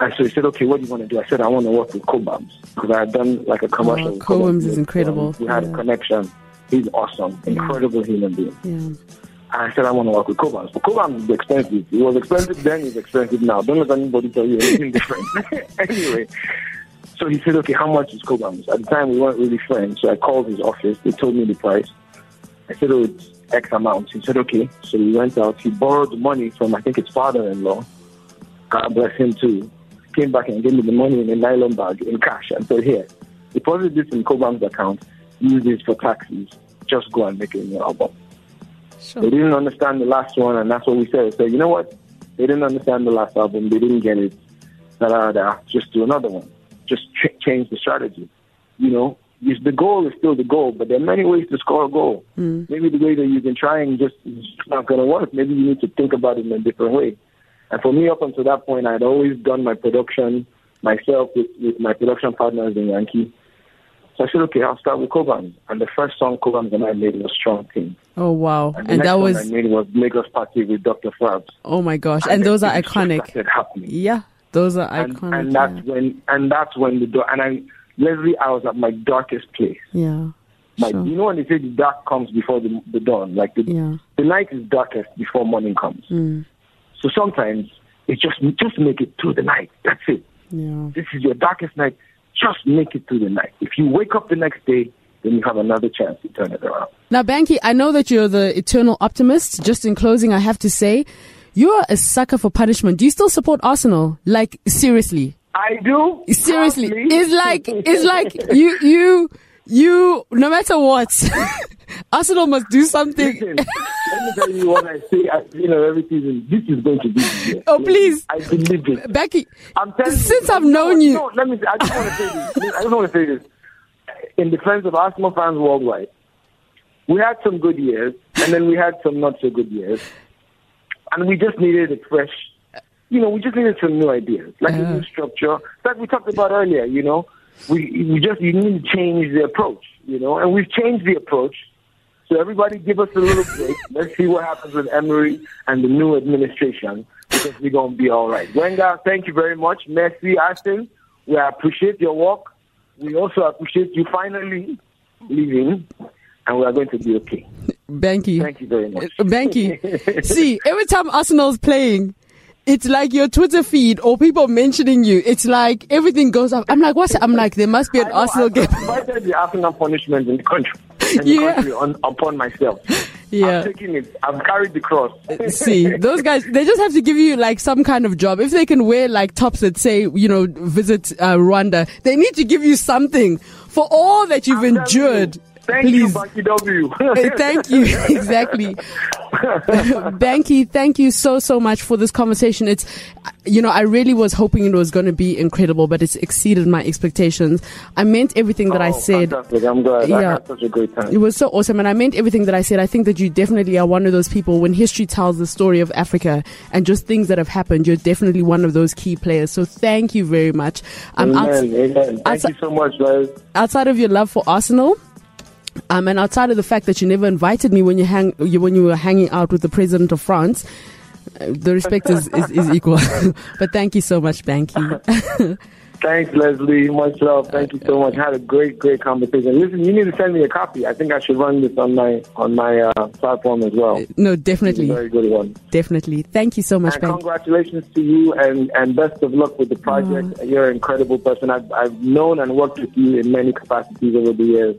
And so he said, okay, what do you want to do? I said, I want to work with Cobhams, because I had done like a commercial. Oh, Cobhams is incredible. We had a connection. He's awesome, incredible human being. Yeah. I said, I want to work with Cobhams. But Cobhams is expensive. It was expensive then, it's expensive now. Don't let anybody tell you anything different. Anyway, so he said, okay, how much is Cobhams? At the time, we weren't really friends, so I called his office. They told me the price. I said, oh, it's X amount. He said, okay. So we went out. He borrowed the money from, I think, his father-in-law. God bless him, too. Came back and gave me the money in a nylon bag in cash and said, here, deposit this in Cobham's account. Use this for taxes. Just go and make it in your album. Sure. They didn't understand the last one, and that's what we said. So you know what? They didn't understand the last album. They didn't get it. Just do another one. Just change the strategy. You know, the goal is still the goal, but there are many ways to score a goal. Maybe the way that you've been trying just is not going to work. Maybe you need to think about it in a different way. And for me, up until that point, I'd always done my production myself with my production partners in Yankee. So I said, okay, I'll start with Cobhams. And the first song Cobhams and I made was Strong Thing. Oh, wow. And, the next song I made was Lagos Party with Dr. Fabs. Oh, my gosh. And those are iconic. Yeah, those are iconic. And that's when Leslie, I was at my darkest place. Yeah. You know when they say the dark comes before the dawn? Like the night is darkest before morning comes. So sometimes it's just make it through the night. That's it. Yeah. This is your darkest night. Just make it through the night. If you wake up the next day, then you have another chance to turn it around. Now, Banky, I know that you're the eternal optimist. Just in closing, I have to say, you're a sucker for punishment. Do you still support Arsenal? Like, seriously? I do. Seriously. It's like you, no matter what, Arsenal must do something. Listen, let me tell you what I say, every season, this is going to be here. Oh, please. I believe it. Becky, I've known you. No, let me, I just want to say this. In defense of Arsenal fans worldwide, we had some good years, and then we had some not so good years. And we just needed a fresh, we just needed some new ideas, like a new structure, like we talked about earlier, you need to change the approach, and we've changed the approach. So everybody give us a little break. Let's see what happens with Emery and the new administration, because we're going to be all right. Wenger, thank you very much. Merci, Ashton. We appreciate your work. We also appreciate you finally leaving, and we are going to be okay. Banky. Thank you very much. Banky. See, every time Arsenal's playing, it's like your Twitter feed or people mentioning you. It's like everything goes up. I'm like, what's it? I'm like, there must be an Arsenal game. I invited the Arsenal punishment in the country, upon myself. Yeah. I'm taking it. I've carried the cross. See, those guys, they just have to give you like some kind of job. If they can wear like tops that say, visit Rwanda, they need to give you something for all that you've endured. Thank you, Banky W. Thank you, exactly. Banky, thank you so much for this conversation. It's, I really was hoping it was going to be incredible, but it's exceeded my expectations. I meant everything that I said. Fantastic. I'm glad. Yeah, I had such a great time. It was so awesome, and I meant everything that I said. I think that you definitely are one of those people, when history tells the story of Africa and just things that have happened, you're definitely one of those key players. So thank you very much. Amen. Thank you so much, guys. Outside of your love for Arsenal, and outside of the fact that you never invited me when you were hanging out with the president of France, the respect is equal. But thank you so much, Banky. Thanks, Leslie. Much love. Thank you so much. I had a great conversation. Listen, you need to send me a copy. I think I should run this on my platform as well. No, definitely. It's a very good one. Definitely. Thank you so much, Banky. Congratulations to you, and best of luck with the project. You're an incredible person. I've known and worked with you in many capacities over the years.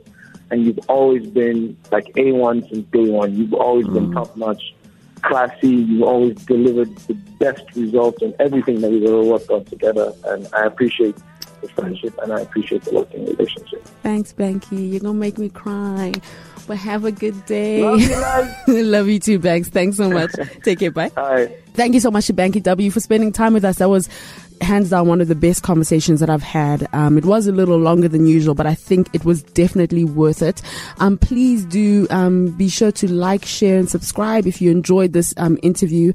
And you've always been like A1 since day one. You've always been top-notch, classy. You've always delivered the best results in everything that we've ever worked on together. And I appreciate the friendship, and I appreciate the working relationship. Thanks, Banky. You're going to make me cry. But have a good day. Love you, guys. Love you too, Banks. Thanks so much. Take care. Bye. All right. Thank you so much to Banky W for spending time with us. That was hands down one of the best conversations that I've had. It was a little longer than usual, but I think it was definitely worth it. Please do be sure to like, share, and subscribe if you enjoyed this interview.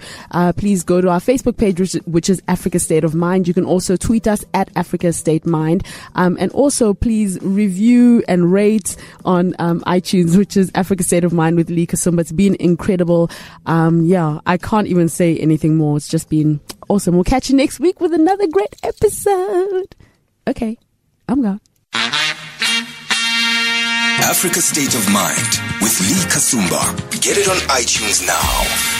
Please go to our Facebook page, which is Africa's State of Mind. You can also tweet us at Africa's State Mind. And also, please review and rate on iTunes, which is Africa's State of Mind with Lee Kasumba. It's been incredible. Yeah, I can't even say anything more. It's just been awesome. We'll catch you next week with another great episode. Okay, I'm gone. Africa State of Mind with Lee Kasumba. Get it on iTunes now.